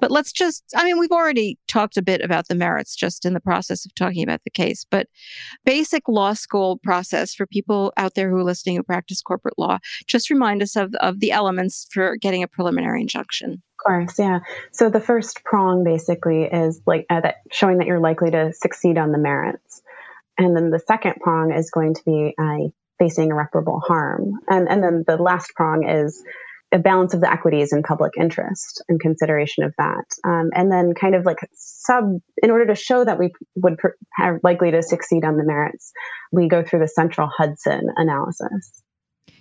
But let's just, I mean, we've already talked a bit about the merits just in the process of talking about the case, but basic law school process for people out there who are listening who practice corporate law, just remind us of, of the elements for getting a preliminary injunction. Of course, yeah. So the first prong basically is like uh, that showing that you're likely to succeed on the merits. And then the second prong is going to be a uh, facing irreparable harm. And and then the last prong is a balance of the equities and public interest and consideration of that. Um, and then kind of like sub, in order to show that we would per, are likely to succeed on the merits, we go through the central Hudson analysis.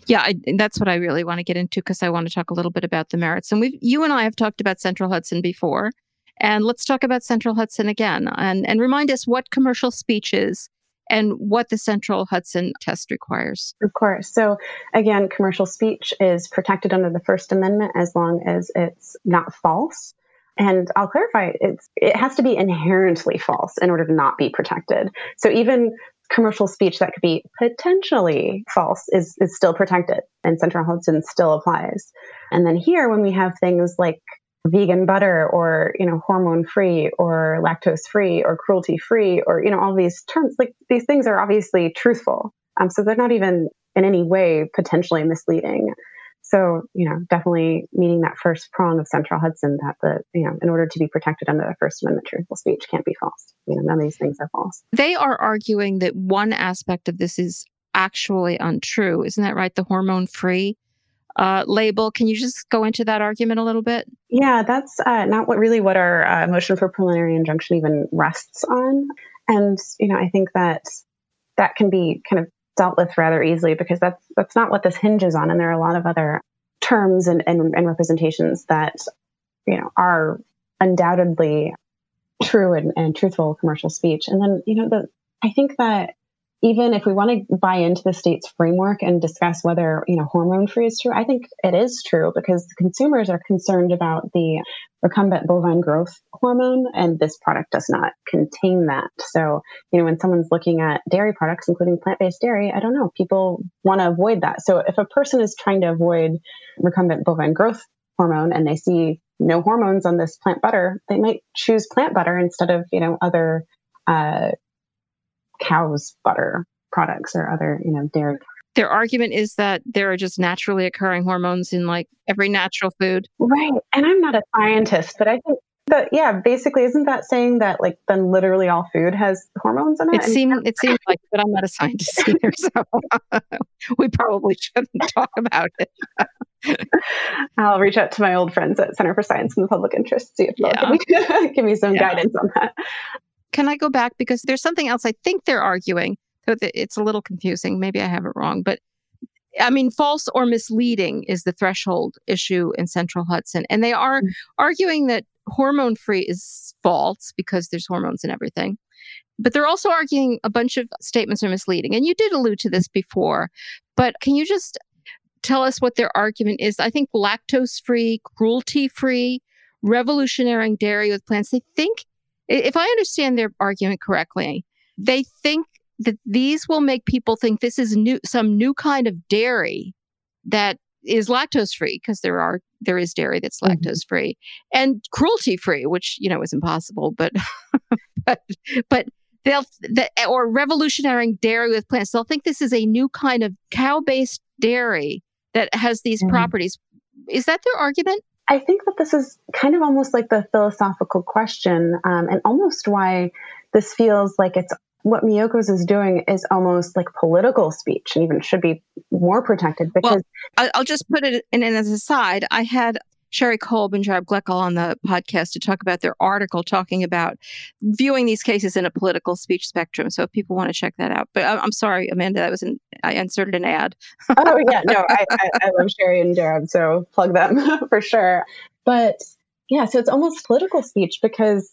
Yeah, I, that's what I really want to get into because I want to talk a little bit about the merits. And we, you and I have talked about central Hudson before. And let's talk about Central Hudson again and, and remind us what commercial speech is and what the Central Hudson test requires. Of course. So again, commercial speech is protected under the First Amendment as long as it's not false. And I'll clarify, it's, it has to be inherently false in order to not be protected. So even commercial speech that could be potentially false is, is still protected, and Central Hudson still applies. And then here, when we have things like vegan butter or, you know, hormone-free or lactose-free or cruelty-free or, you know, all these terms, like these things are obviously truthful. Um, so they're not even in any way potentially misleading. So, you know, definitely meeting that first prong of Central Hudson that the, you know, in order to be protected under the First Amendment, truthful speech can't be false. You know, none of these things are false. They are arguing that one aspect of this is actually untrue. Isn't that right? The hormone-free uh, label. Can you just go into that argument a little bit? Yeah, that's uh, not what really what our uh, motion for preliminary injunction even rests on. And, you know, I think that that can be kind of dealt with rather easily because that's that's not what this hinges on, and there are a lot of other terms and, and, and representations that, you know, are undoubtedly true and, and truthful commercial speech. And then, you know, the I think that even if we want to buy into the state's framework and discuss whether, you know, hormone free is true, I think it is true because consumers are concerned about the recombinant bovine growth hormone, and this product does not contain that. So, you know, when someone's looking at dairy products, including plant-based dairy, I don't know, people want to avoid that. So if a person is trying to avoid recombinant bovine growth hormone and they see no hormones on this plant butter, they might choose plant butter instead of, you know, other uh cow's butter products or other, you know, dairy. Their argument is that there are just naturally occurring hormones in like every natural food. Right. And I'm not a scientist, but I think that, yeah, basically, isn't that saying that like then literally all food has hormones in it? It seemed, it seemed like, but I'm not a scientist either, so we probably shouldn't talk about it. I'll reach out to my old friends at Center for Science and the Public Interest, see if yeah. they'll give me, give me some yeah. guidance on that. Can I go back? Because there's something else I think they're arguing. It's a little confusing. Maybe I have it wrong. But I mean, false or misleading is the threshold issue in Central Hudson. And they are mm-hmm. arguing that hormone-free is false because there's hormones in everything. But they're also arguing a bunch of statements are misleading. And you did allude to this before. But can you just tell us what their argument is? I think lactose-free, cruelty-free, revolutionizing dairy with plants. They think If I understand their argument correctly, they think that these will make people think this is new, some new kind of dairy that is lactose-free, because there are there is dairy that's mm-hmm. lactose-free and cruelty-free, which, you know, is impossible. But but but they'll the, or revolutionizing dairy with plants. They'll think this is a new kind of cow-based dairy that has these mm-hmm. properties. Is that their argument? I think that this is kind of almost like the philosophical question, um, and almost why this feels like it's what Miyoko's is doing is almost like political speech and even should be more protected. Because well, I'll just put it in, in as an aside. I had Sherry Kolb and Jarab Gleckel on the podcast to talk about their article talking about viewing these cases in a political speech spectrum. So if people want to check that out. But I'm sorry, Amanda, that was an, I inserted an ad. Oh, yeah. No, I, I, I love Sherry and Jarab, so plug them for sure. But yeah, so it's almost political speech because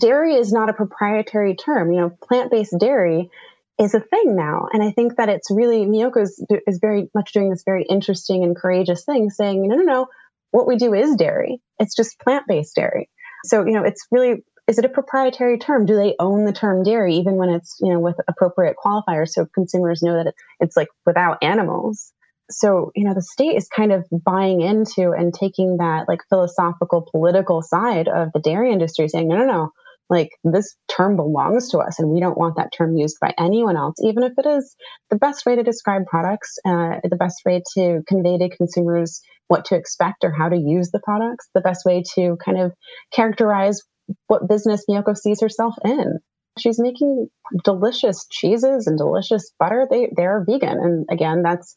dairy is not a proprietary term. You know, plant-based dairy is a thing now. And I think that it's really, Miyoko is very much doing this very interesting and courageous thing saying, no, no, no. What we do is dairy. It's just plant-based dairy. So, you know, it's really, is it a proprietary term? Do they own the term dairy, even when it's, you know, with appropriate qualifiers so consumers know that it's, it's like without animals? So, you know, the state is kind of buying into and taking that like philosophical, political side of the dairy industry saying, no, no, no, like this term belongs to us and we don't want that term used by anyone else, even if it is the best way to describe products, uh, the best way to convey to consumers what to expect or how to use the products, the best way to kind of characterize what business Miyoko sees herself in. She's making delicious cheeses and delicious butter. They, they're vegan. And again, that's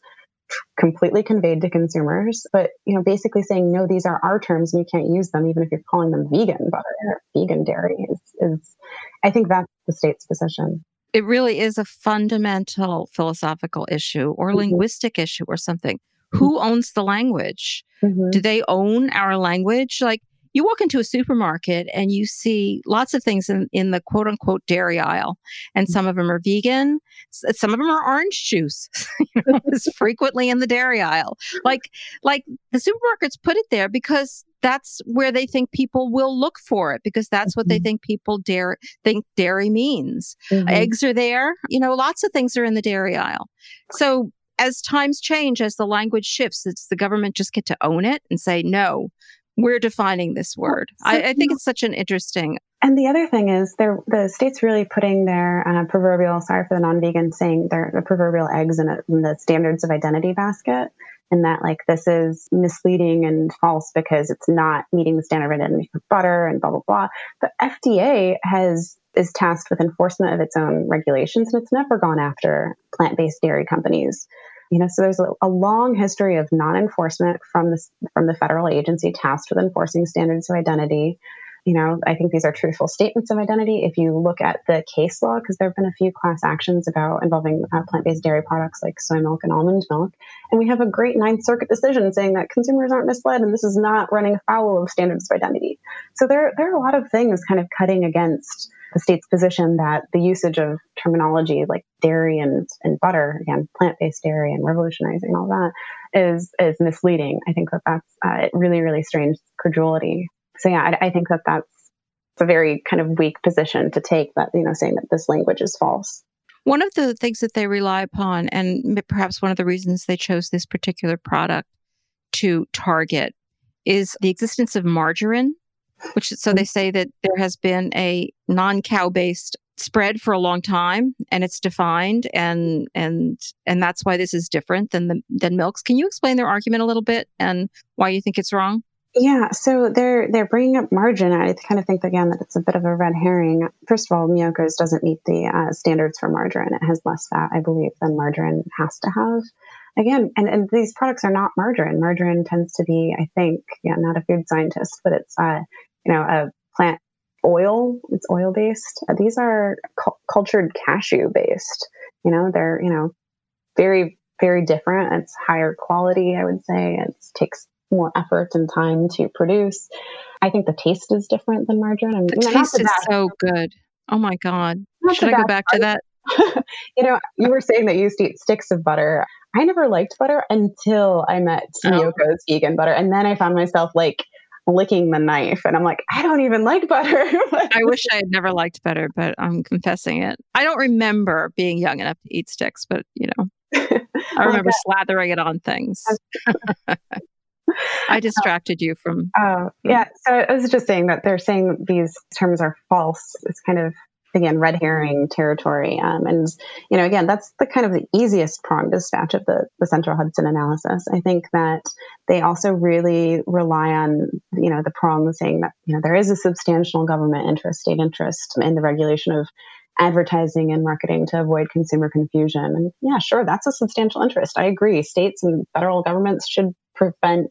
completely conveyed to consumers. But, you know, basically saying, no, these are our terms and you can't use them, even if you're calling them vegan butter or vegan dairy is, is I think that's the state's position. It really is a fundamental philosophical issue or mm-hmm. linguistic issue or something. Who owns the language? Mm-hmm. Do they own our language? Like, You walk into a supermarket and you see lots of things in, in the quote unquote dairy aisle. And some of them are vegan. Some of them are orange juice. You know, it's frequently in the dairy aisle. Like, like the supermarkets put it there because that's where they think people will look for it, because that's what mm-hmm. they think people dare think dairy means. Mm-hmm. Eggs are there. You know, lots of things are in the dairy aisle. So as times change, as the language shifts, does the government just get to own it and say, no, we're defining this word? Well, so, I, I think it's such an interesting. And the other thing is the state's really putting their uh, proverbial, sorry for the non-vegan saying, their the proverbial eggs in, a, in the standards of identity basket. And that, like, this is misleading and false because it's not meeting the standard of identity for butter and blah, blah, blah. The F D A has is tasked with enforcement of its own regulations, and it's never gone after plant-based dairy companies. You know, so there's a, a long history of non-enforcement from the, from the federal agency tasked with enforcing standards of identity. You know, I think these are truthful statements of identity. If you look at the case law, because there have been a few class actions about involving uh, plant-based dairy products like soy milk and almond milk. And we have a great Ninth Circuit decision saying that consumers aren't misled and this is not running afoul of standards of identity. So there, there are a lot of things kind of cutting against the state's position that the usage of terminology like dairy and, and butter, again, plant-based dairy and revolutionizing all that is, is misleading. I think that that's uh, really, really strange credulity. So yeah, I, I think that that's a very kind of weak position to take, that, you know, saying that this language is false. One of the things that they rely upon, and perhaps one of the reasons they chose this particular product to target, is the existence of margarine, which, so they say that there has been a non-cow-based spread for a long time, and it's defined, and and and that's why this is different than the than milks. Can you explain their argument a little bit and why you think it's wrong? Yeah, so they're they're bringing up margarine. I kind of think, again, that it's a bit of a red herring. First of all, Miyoko's doesn't meet the uh, standards for margarine. It has less fat, I believe, than margarine has to have. Again, and, and these products are not margarine. Margarine tends to be, I think, yeah, not a food scientist, but it's uh, you know, a plant oil. It's oil based. These are cu- cultured cashew based. You know, they're you know very very different. It's higher quality, I would say. It takes more effort and time to produce. I think the taste is different than margarine. I mean, the you know, taste the is bad. So good. Oh my God. Not Should I go back part. to that? You know, you were saying that you used to eat sticks of butter. I never liked butter until I met oh. Miyoko's vegan butter. And then I found myself like licking the knife and I'm like, I don't even like butter. I wish I had never liked butter, but I'm confessing it. I don't remember being young enough to eat sticks, but you know, I remember like slathering it on things. I distracted you from... Oh, yeah. So I was just saying that they're saying these terms are false. It's kind of, again, red herring territory. Um, and, you know, again, that's the kind of the easiest prong dispatch of the, the Central Hudson analysis. I think that they also really rely on, you know, the prong saying that, you know, there is a substantial government interest, state interest in the regulation of advertising and marketing to avoid consumer confusion. And yeah, sure, that's a substantial interest. I agree. States and federal governments should prevent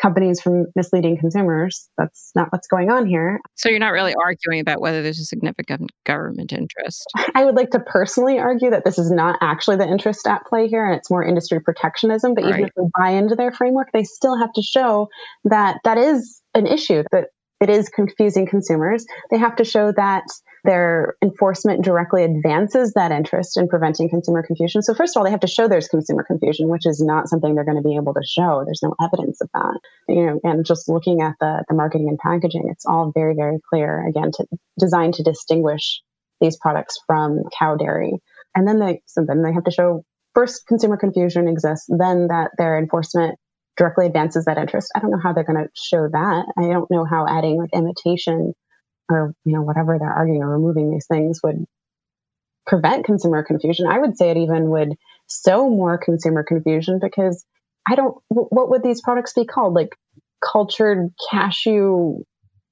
companies from misleading consumers. That's not what's going on here. So you're not really arguing about whether there's a significant government interest. I would like to personally argue that this is not actually the interest at play here, and it's more industry protectionism. But right. Even if we buy into their framework, they still have to show that that is an issue, that it is confusing consumers. They have to show that their enforcement directly advances that interest in preventing consumer confusion. So first of all, they have to show there's consumer confusion, which is not something they're going to be able to show. There's no evidence of that. You know, and just looking at the, the marketing and packaging, it's all very, very clear, again, to, designed to distinguish these products from cow dairy. And then they, so then they have to show first consumer confusion exists, then that their enforcement directly advances that interest. I don't know how they're going to show that. I don't know how adding like imitation or, you know, whatever they're arguing or removing these things would prevent consumer confusion. I would say it even would sow more consumer confusion, because I don't, what would these products be called? Like cultured cashew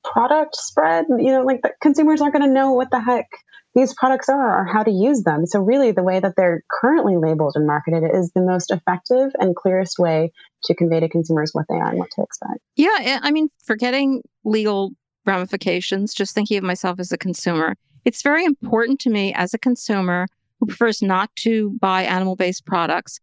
product spread? You know, like the consumers aren't going to know what the heck these products are or how to use them. So really the way that they're currently labeled and marketed is the most effective and clearest way to convey to consumers what they are and what to expect. Yeah. I mean, forgetting legal ramifications, just thinking of myself as a consumer, it's very important to me as a consumer who prefers not to buy animal-based products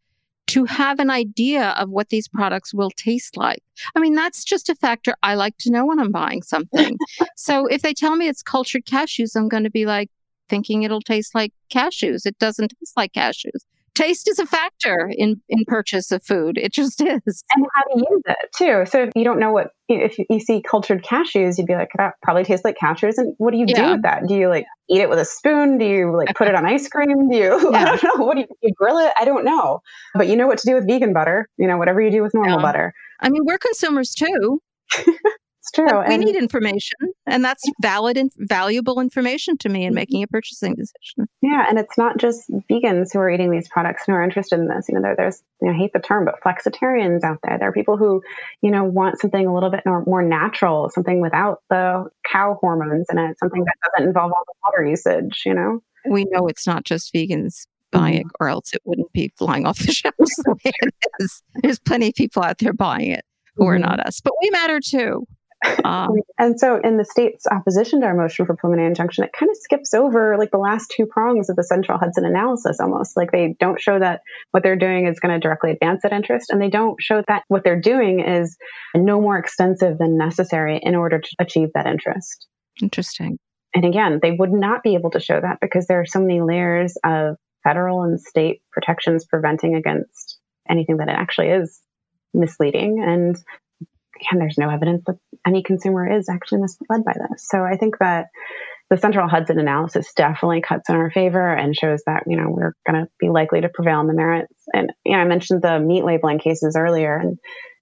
to have an idea of what these products will taste like. I mean, that's just a factor I like to know when I'm buying something. So if they tell me it's cultured cashews, I'm going to be like thinking it'll taste like cashews. It doesn't taste like cashews. Taste is a factor in, in purchase of food. It just is. And how to use it too. So if you don't know what, if you see cultured cashews, you'd be like, that probably tastes like cashews. And what do you yeah. do with that? Do you like eat it with a spoon? Do you like put it on ice cream? Do you, yeah. I don't know. What do you, do you grill it? I don't know. But you know what to do with vegan butter, you know, whatever you do with normal yeah. butter. I mean, we're consumers too. It's true. But we and, need information, and that's valid and valuable information to me in making a purchasing decision. Yeah. And it's not just vegans who are eating these products and who are interested in this. You know, there, there's, you know, I hate the term, but flexitarians out there. There are people who, you know, want something a little bit more, more natural, something without the cow hormones in it, something that doesn't involve all the water usage, you know? We know it's not just vegans buying it, or else it wouldn't be flying off the shelves the way it is. There's plenty of people out there buying it who are not us, but we matter too. Um, and so in the state's opposition to our motion for preliminary injunction, it kind of skips over like the last two prongs of the central Hudson analysis almost. Like they don't show that what they're doing is going to directly advance that interest. And they don't show that what they're doing is no more extensive than necessary in order to achieve that interest. Interesting. And again, they would not be able to show that because there are so many layers of federal and state protections preventing against anything that it actually is misleading. And again, there's no evidence that any consumer is actually misled by this. So I think that the central Hudson analysis definitely cuts in our favor and shows that, you know, we're going to be likely to prevail on the merits. And you know, I mentioned the meat labeling cases earlier. And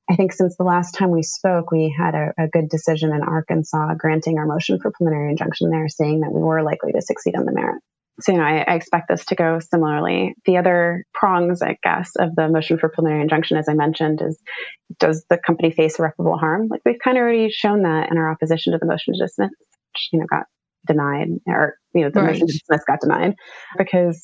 I think since the last time we spoke, we had a, a good decision in Arkansas granting our motion for preliminary injunction there, saying that we were likely to succeed on the merits. So, you know, I, I expect this to go similarly. The other prongs, I guess, of the motion for preliminary injunction, as I mentioned, is does the company face irreparable harm? Like we've kind of already shown that in our opposition to the motion to dismiss, which, you know, got denied, or, you know, the right. motion to dismiss got denied, because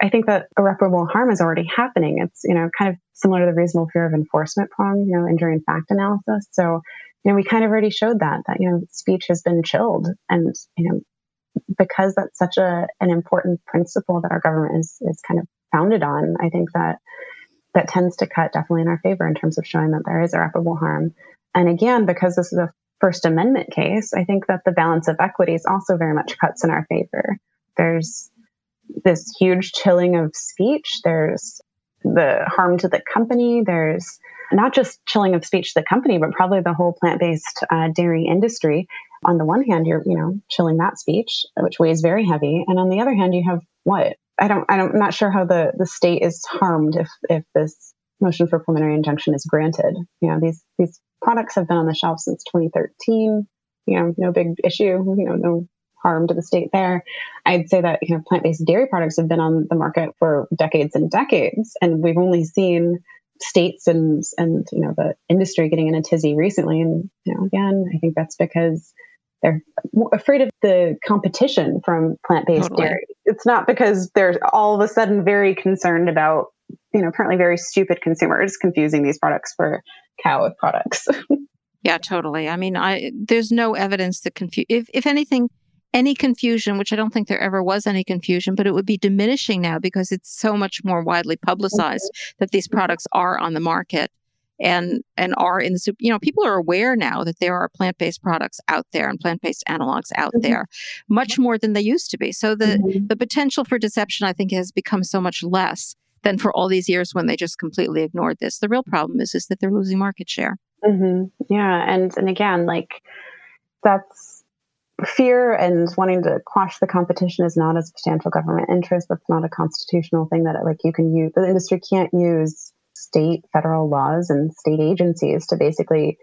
I think that irreparable harm is already happening. It's, you know, kind of similar to the reasonable fear of enforcement prong, you know, injury in fact analysis. So, you know, we kind of already showed that, that, you know, speech has been chilled and, you know, because that's such a an important principle that our government is is kind of founded on, I think that that tends to cut definitely in our favor in terms of showing that there is irreparable harm. And again, because this is a First Amendment case, I think that the balance of equities also very much cuts in our favor. There's this huge chilling of speech. There's the harm to the company. There's not just chilling of speech to the company, but probably the whole plant-based uh, dairy industry. On the one hand, you're, you know, chilling that speech, which weighs very heavy. And on the other hand, you have what? I don't, I don't, I'm not sure how the, the state is harmed if, if this motion for preliminary injunction is granted. You know, these, these products have been on the shelf since twenty thirteen, you know, no big issue, you know, no harm to the state there. I'd say that, you know, plant-based dairy products have been on the market for decades and decades. And we've only seen states and, and, you know, the industry getting in a tizzy recently. And, you know, again, I think that's because they're afraid of the competition from plant-based totally. dairy. It's not because they're all of a sudden very concerned about, you know, apparently very stupid consumers confusing these products for cow products. Yeah, totally. I mean, I there's no evidence that confu- if if anything, any confusion, which I don't think there ever was any confusion, but it would be diminishing now because it's so much more widely publicized okay. that these products are on the market. And and are in the soup, you know, people are aware now that there are plant-based products out there and plant-based analogs out mm-hmm. there, much more than they used to be. So the, mm-hmm. the potential for deception, I think, has become so much less than for all these years when they just completely ignored this. The real problem is, is that they're losing market share. Mm-hmm. Yeah. And, and again, like that's fear and wanting to quash the competition is not a substantial government interest. That's not a constitutional thing that like you can use, the industry can't use state, federal laws, and state agencies to basically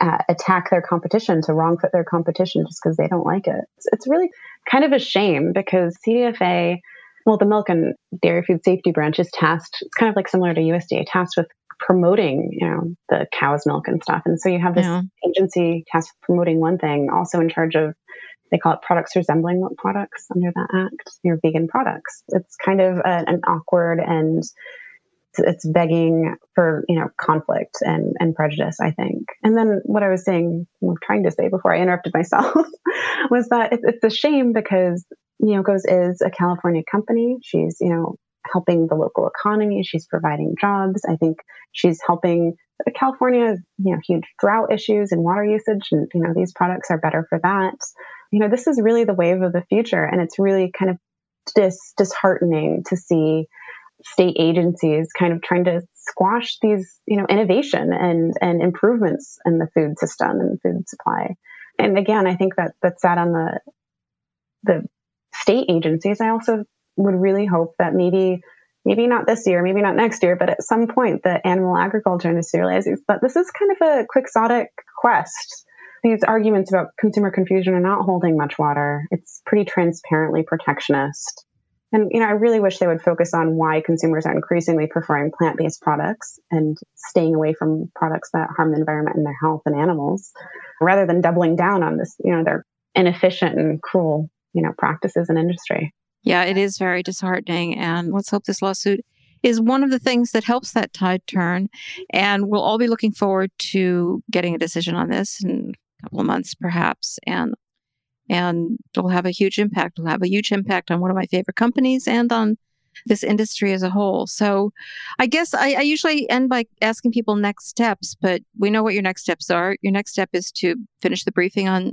uh, attack their competition, to wrong-foot their competition just because they don't like it. It's, it's really kind of a shame because C D F A, well, the Milk and Dairy Food Safety Branch is tasked, it's kind of like similar to U S D A, tasked with promoting, you know, the cow's milk and stuff. And so you have this yeah. agency tasked with promoting one thing, also in charge of, they call it products resembling milk products under that act, your vegan products. It's kind of a, an awkward and it's begging for, you know, conflict and, and prejudice, I think. And then what I was saying, well, trying to say before I interrupted myself was that it's, it's a shame because Miyoko's is a California company. She's, you know, helping the local economy. She's providing jobs. I think she's helping California, you know, huge drought issues and water usage. And, you know, these products are better for that. You know, this is really the wave of the future. And it's really kind of dis- disheartening to see state agencies kind of trying to squash these, you know, innovation and, and improvements in the food system and food supply. And again, I think that that's sad on the the state agencies. I also would really hope that maybe, maybe not this year, maybe not next year, but at some point the animal agriculture industry realizes that this is kind of a quixotic quest. These arguments about consumer confusion are not holding much water. It's pretty transparently protectionist. And, you know, I really wish they would focus on why consumers are increasingly preferring plant-based products and staying away from products that harm the environment and their health and animals, rather than doubling down on this, you know, their inefficient and cruel, you know, practices in industry. Yeah, it is very disheartening. And let's hope this lawsuit is one of the things that helps that tide turn. And we'll all be looking forward to getting a decision on this in a couple of months, perhaps. And And it'll have a huge impact. It'll have a huge impact on one of my favorite companies and on this industry as a whole. So I guess I, I usually end by asking people next steps, but we know what your next steps are. Your next step is to finish the briefing on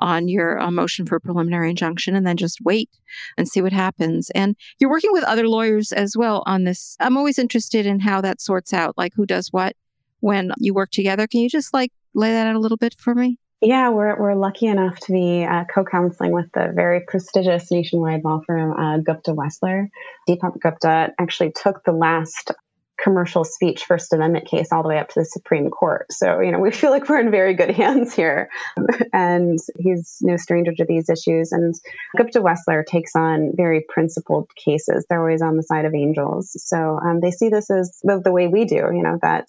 on your uh, motion for preliminary injunction and then just wait and see what happens. And you're working with other lawyers as well on this. I'm always interested in how that sorts out, like who does what when you work together. Can you just like lay that out a little bit for me? Yeah, we're we're lucky enough to be uh, co-counseling with the very prestigious nationwide law firm, uh, Gupta Wessler. Deepak Gupta actually took the last commercial speech First Amendment case all the way up to the Supreme Court. So, you know, we feel like we're in very good hands here. And he's no stranger to these issues. And Gupta Wessler takes on very principled cases. They're always on the side of angels. So um, they see this as the, the way we do, you know, that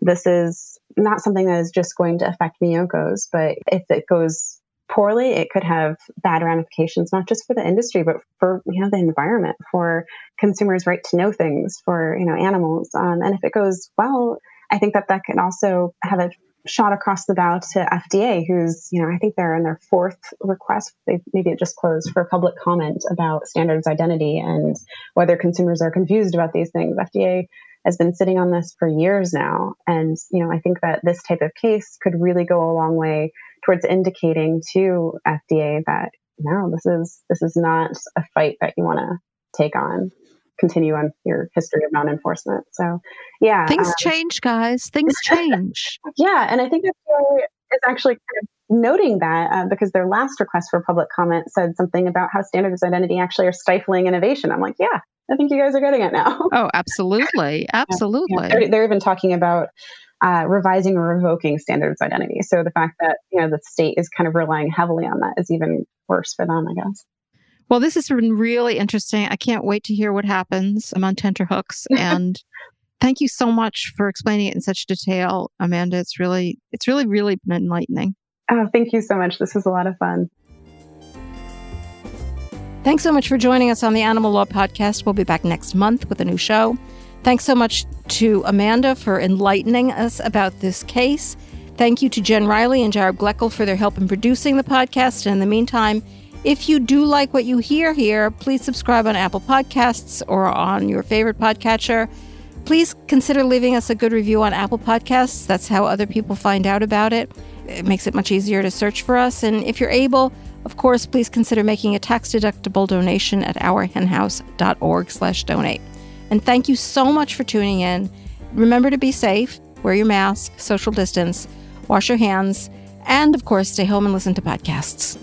this is not something that is just going to affect Miyoko's, but if it goes poorly, it could have bad ramifications, not just for the industry, but for, you know, the environment, for consumers' right to know things, for, you know, animals. Um, and if it goes well, I think that that can also have a shot across the bow to F D A, who's, you know, I think they're in their fourth request. They maybe it just closed for public comment about standards identity and whether consumers are confused about these things. F D A has been sitting on this for years now. And, you know, I think that this type of case could really go a long way towards indicating to F D A that, no, this is this is not a fight that you want to take on, continue on your history of non-enforcement. So, yeah. Things um, change, guys. Things change. Yeah. And I think F D A is actually kind of noting that uh, because their last request for public comment said something about how standards of identity actually are stifling innovation. I'm like, yeah. I think you guys are getting it now. Oh, absolutely. Absolutely. Yeah, they're, they're even talking about uh, revising or revoking standards identity. So the fact that, you know, the state is kind of relying heavily on that is even worse for them, I guess. Well, this has been really interesting. I can't wait to hear what happens. I'm on tenterhooks. And thank you so much for explaining it in such detail, Amanda. It's really, it's really, really been enlightening. Oh, thank you so much. This was a lot of fun. Thanks so much for joining us on the Animal Law Podcast. We'll be back next month with a new show. Thanks so much to Amanda for enlightening us about this case. Thank you to Jen Riley and Jared Gleckel for their help in producing the podcast. And in the meantime, if you do like what you hear here, please subscribe on Apple Podcasts or on your favorite podcatcher. Please consider leaving us a good review on Apple Podcasts. That's how other people find out about it. It makes it much easier to search for us. And if you're able, of course, please consider making a tax-deductible donation at ourhenhouse.org slash donate. And thank you so much for tuning in. Remember to be safe, wear your mask, social distance, wash your hands, and, of course, stay home and listen to podcasts.